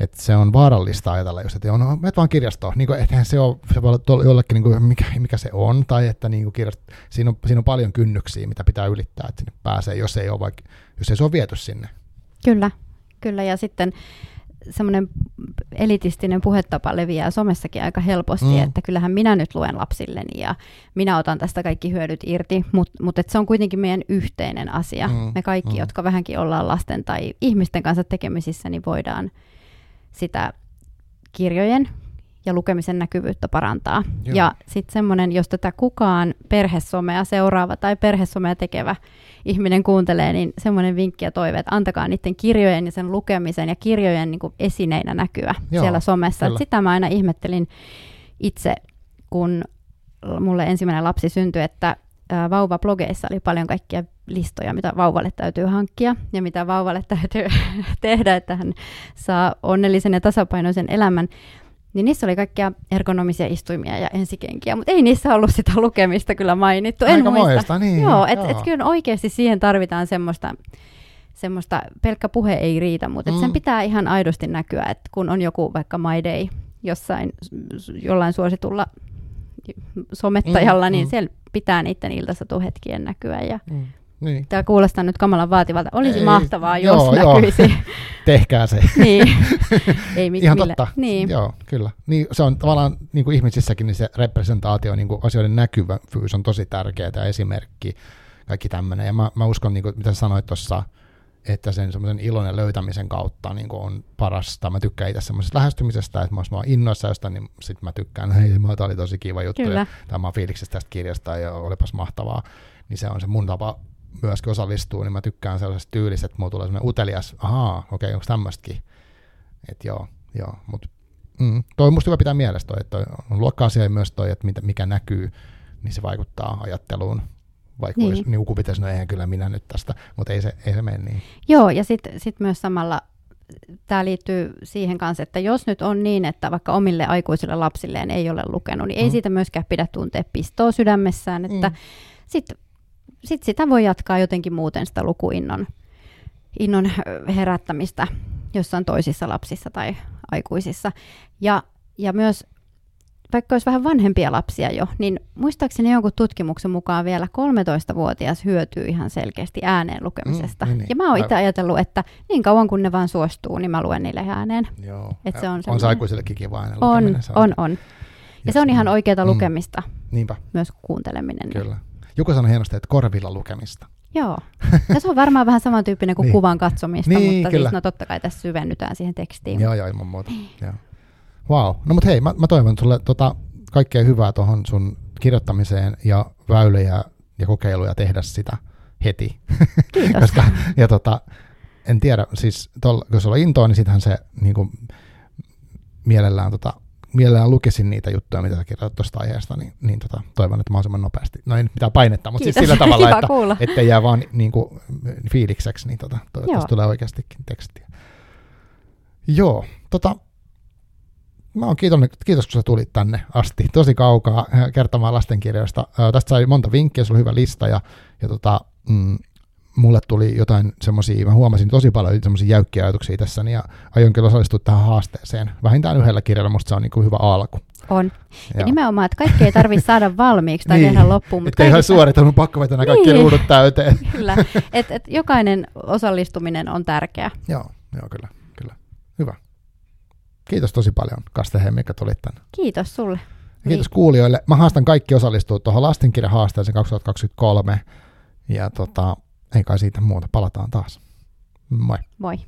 Et se on vaarallista ajatella, just, että no, menet vaan kirjastoon. Niinku, eihän se ole se jollekin, niinku, mikä, mikä se on, tai että niinku, kirjast... siinä, on, siinä on paljon kynnyksiä, mitä pitää ylittää, että sinne pääsee, jos ei, ole vaik... jos ei se ole viety sinne. Kyllä, kyllä. Ja sitten semmoinen elitistinen puhetapa leviää somessakin aika helposti, mm. että kyllähän minä nyt luen lapsilleni ja minä otan tästä kaikki hyödyt irti, mutta mut se on kuitenkin meidän yhteinen asia. Mm. Me kaikki, mm. jotka vähänkin ollaan lasten tai ihmisten kanssa tekemisissä, niin voidaan sitä kirjojen ja lukemisen näkyvyyttä parantaa. Joo. Ja sitten semmoinen, jos tätä kukaan perhesomea seuraava tai perhesomea tekevä ihminen kuuntelee, niin semmoinen vinkki ja toive, että antakaa niiden kirjojen ja sen lukemisen ja kirjojen niin kuin esineinä näkyä Joo, siellä somessa. Et sitä mä aina ihmettelin itse, kun mulle ensimmäinen lapsi syntyi, että vauvablogeissa oli paljon kaikkia listoja, mitä vauvalle täytyy hankkia ja mitä vauvalle täytyy tehdä, että hän saa onnellisen ja tasapainoisen elämän. niin niissä oli kaikkia ergonomisia istuimia ja ensikenkiä, mutta ei niissä ollut sitä lukemista kyllä mainittu. En Aika muista. Moista, niin. Joo, että et kyllä oikeasti siihen tarvitaan semmoista, semmoista pelkkä puhe ei riitä, mutta mm. sen pitää ihan aidosti näkyä, että kun on joku vaikka My Day jossain, jollain suositulla somettajalla, mm. niin mm. siellä pitää niiden iltasatuhetkien näkyä ja... Mm. Niin. Tämä kuulostaa nyt kamalan vaativalta. Olisi ei, mahtavaa, jos joo, näkyisi. Joo. Tehkää se. niin. Ei mit, Ihan millä. totta. Niin. Joo, kyllä. Niin, se on tavallaan niin kuin ihmisissäkin niin se representaatio, niin kuin asioiden näkyvyys on tosi tärkeää ja esimerkki, kaikki tämmöinen. Ja mä, mä uskon, niin kuin, mitä sanoit tuossa, että sen semmoisen iloinen löytämisen kautta niin kuin on parasta. Mä tykkään itse semmoisesta lähestymisestä, että jos mä oon innoissa jostain, niin sit mä tykkään, että tämä oli tosi kiva juttu. Kyllä. Ja tämä on fiiliksestä tästä kirjasta ja olipas mahtavaa. Niin se on se mun tapa myöskin osallistuu, niin mä tykkään sellaisesta tyylistä, että mulla tulee sellainen utelias, ahaa, okei, okay, onko tämmöistäkin? Että joo, joo, mutta mm, toi on musta hyvä pitää mielessä toi, että on luokka-asia ja myös toi, että mitä, mikä näkyy, niin se vaikuttaa ajatteluun, vaikka niin. Olisi, niin kun pitäisi, no eihän kyllä minä nyt tästä, mutta ei se, ei se mene niin. Joo, ja sitten sit myös samalla tämä liittyy siihen kanssa, että jos nyt on niin, että vaikka omille aikuisille lapsilleen ei ole lukenut, niin mm. ei siitä myöskään pidä tuntea pistoa sydämessään, että mm. sitten Sitten sitä voi jatkaa jotenkin muuten sitä lukuinnon innon herättämistä jossain toisissa lapsissa tai aikuisissa. Ja, ja myös, vaikka olisi vähän vanhempia lapsia jo, niin muistaakseni jonkun tutkimuksen mukaan vielä kolmetoistavuotias hyötyy ihan selkeästi ääneen lukemisesta. Mm, niin, ja mä oon itse ajatellut, että niin kauan kun ne vaan suostuu, niin mä luen niille ääneen. Joo. Et se on, on se aikuisillekin kiva ääneen lukeminen. On, on, on. Ja se on ihan oikeata mm. lukemista, Niinpä. myös kuunteleminen. Kyllä. Joku sanoi hienosti, että korvilla lukemista. Joo. Ja se on varmaan vähän samantyyppinen kuin niin. kuvan katsomista, niin, mutta siis, no totta kai tässä syvennytään siihen tekstiin. Joo, joo, ilman muuta. Joo. Wow. No mutta hei, mä, mä toivon sulle tota, kaikkea hyvää tuohon sun kirjoittamiseen ja väyliä ja kokeiluja tehdä sitä heti. Kiitos. Koska, ja tota, en tiedä, siis tol, kun sulla on intoa, niin sitähän se niin kuin, mielellään... Tota, Mielellään lukisin niitä juttuja, mitä sä kirjoitat tuosta aiheesta, niin, niin tota, toivon, että mahdollisimman nopeasti. No ei nyt mitään painetta, mutta siis sillä tavalla, että ettei jää vaan niin kuin, fiilikseksi, niin tota, toivottavasti tulee oikeastikin tekstiä. Joo, tota, mä oon kiitollinen, kiitos kun sä tulit tänne asti, tosi kaukaa kertomaan lastenkirjoista. Äh, tästä sai monta vinkkiä, sulla on hyvä lista, ja, ja tota, mm, mulle tuli jotain semmoisia, mä huomasin tosi paljon semmoisia jäykkiä ajatuksia itsessäni ja aion kyllä osallistua tähän haasteeseen. Vähintään yhdellä kirjalla musta se on niin kuin hyvä alku. On. Ja, ja nimenomaan, että kaikki ei tarvitse saada valmiiksi tai niin. tehdä loppuun. Mutta ei ihan suorita, mun pakko vetää nämä kaikki niin. ruudut täyteen. Kyllä, että et jokainen osallistuminen on tärkeä. Joo, joo kyllä, kyllä. Hyvä. Kiitos tosi paljon, Kastehelmi, että tulit tänne. Kiitos sulle. Ja kiitos kuulijoille. Mä haastan kaikki osallistua tuohon lastenkirjahaasteeseen kaksituhattakaksikymmentäkolme ja tota... Ei kai siitä muuta. Palataan taas. Moi. Moi.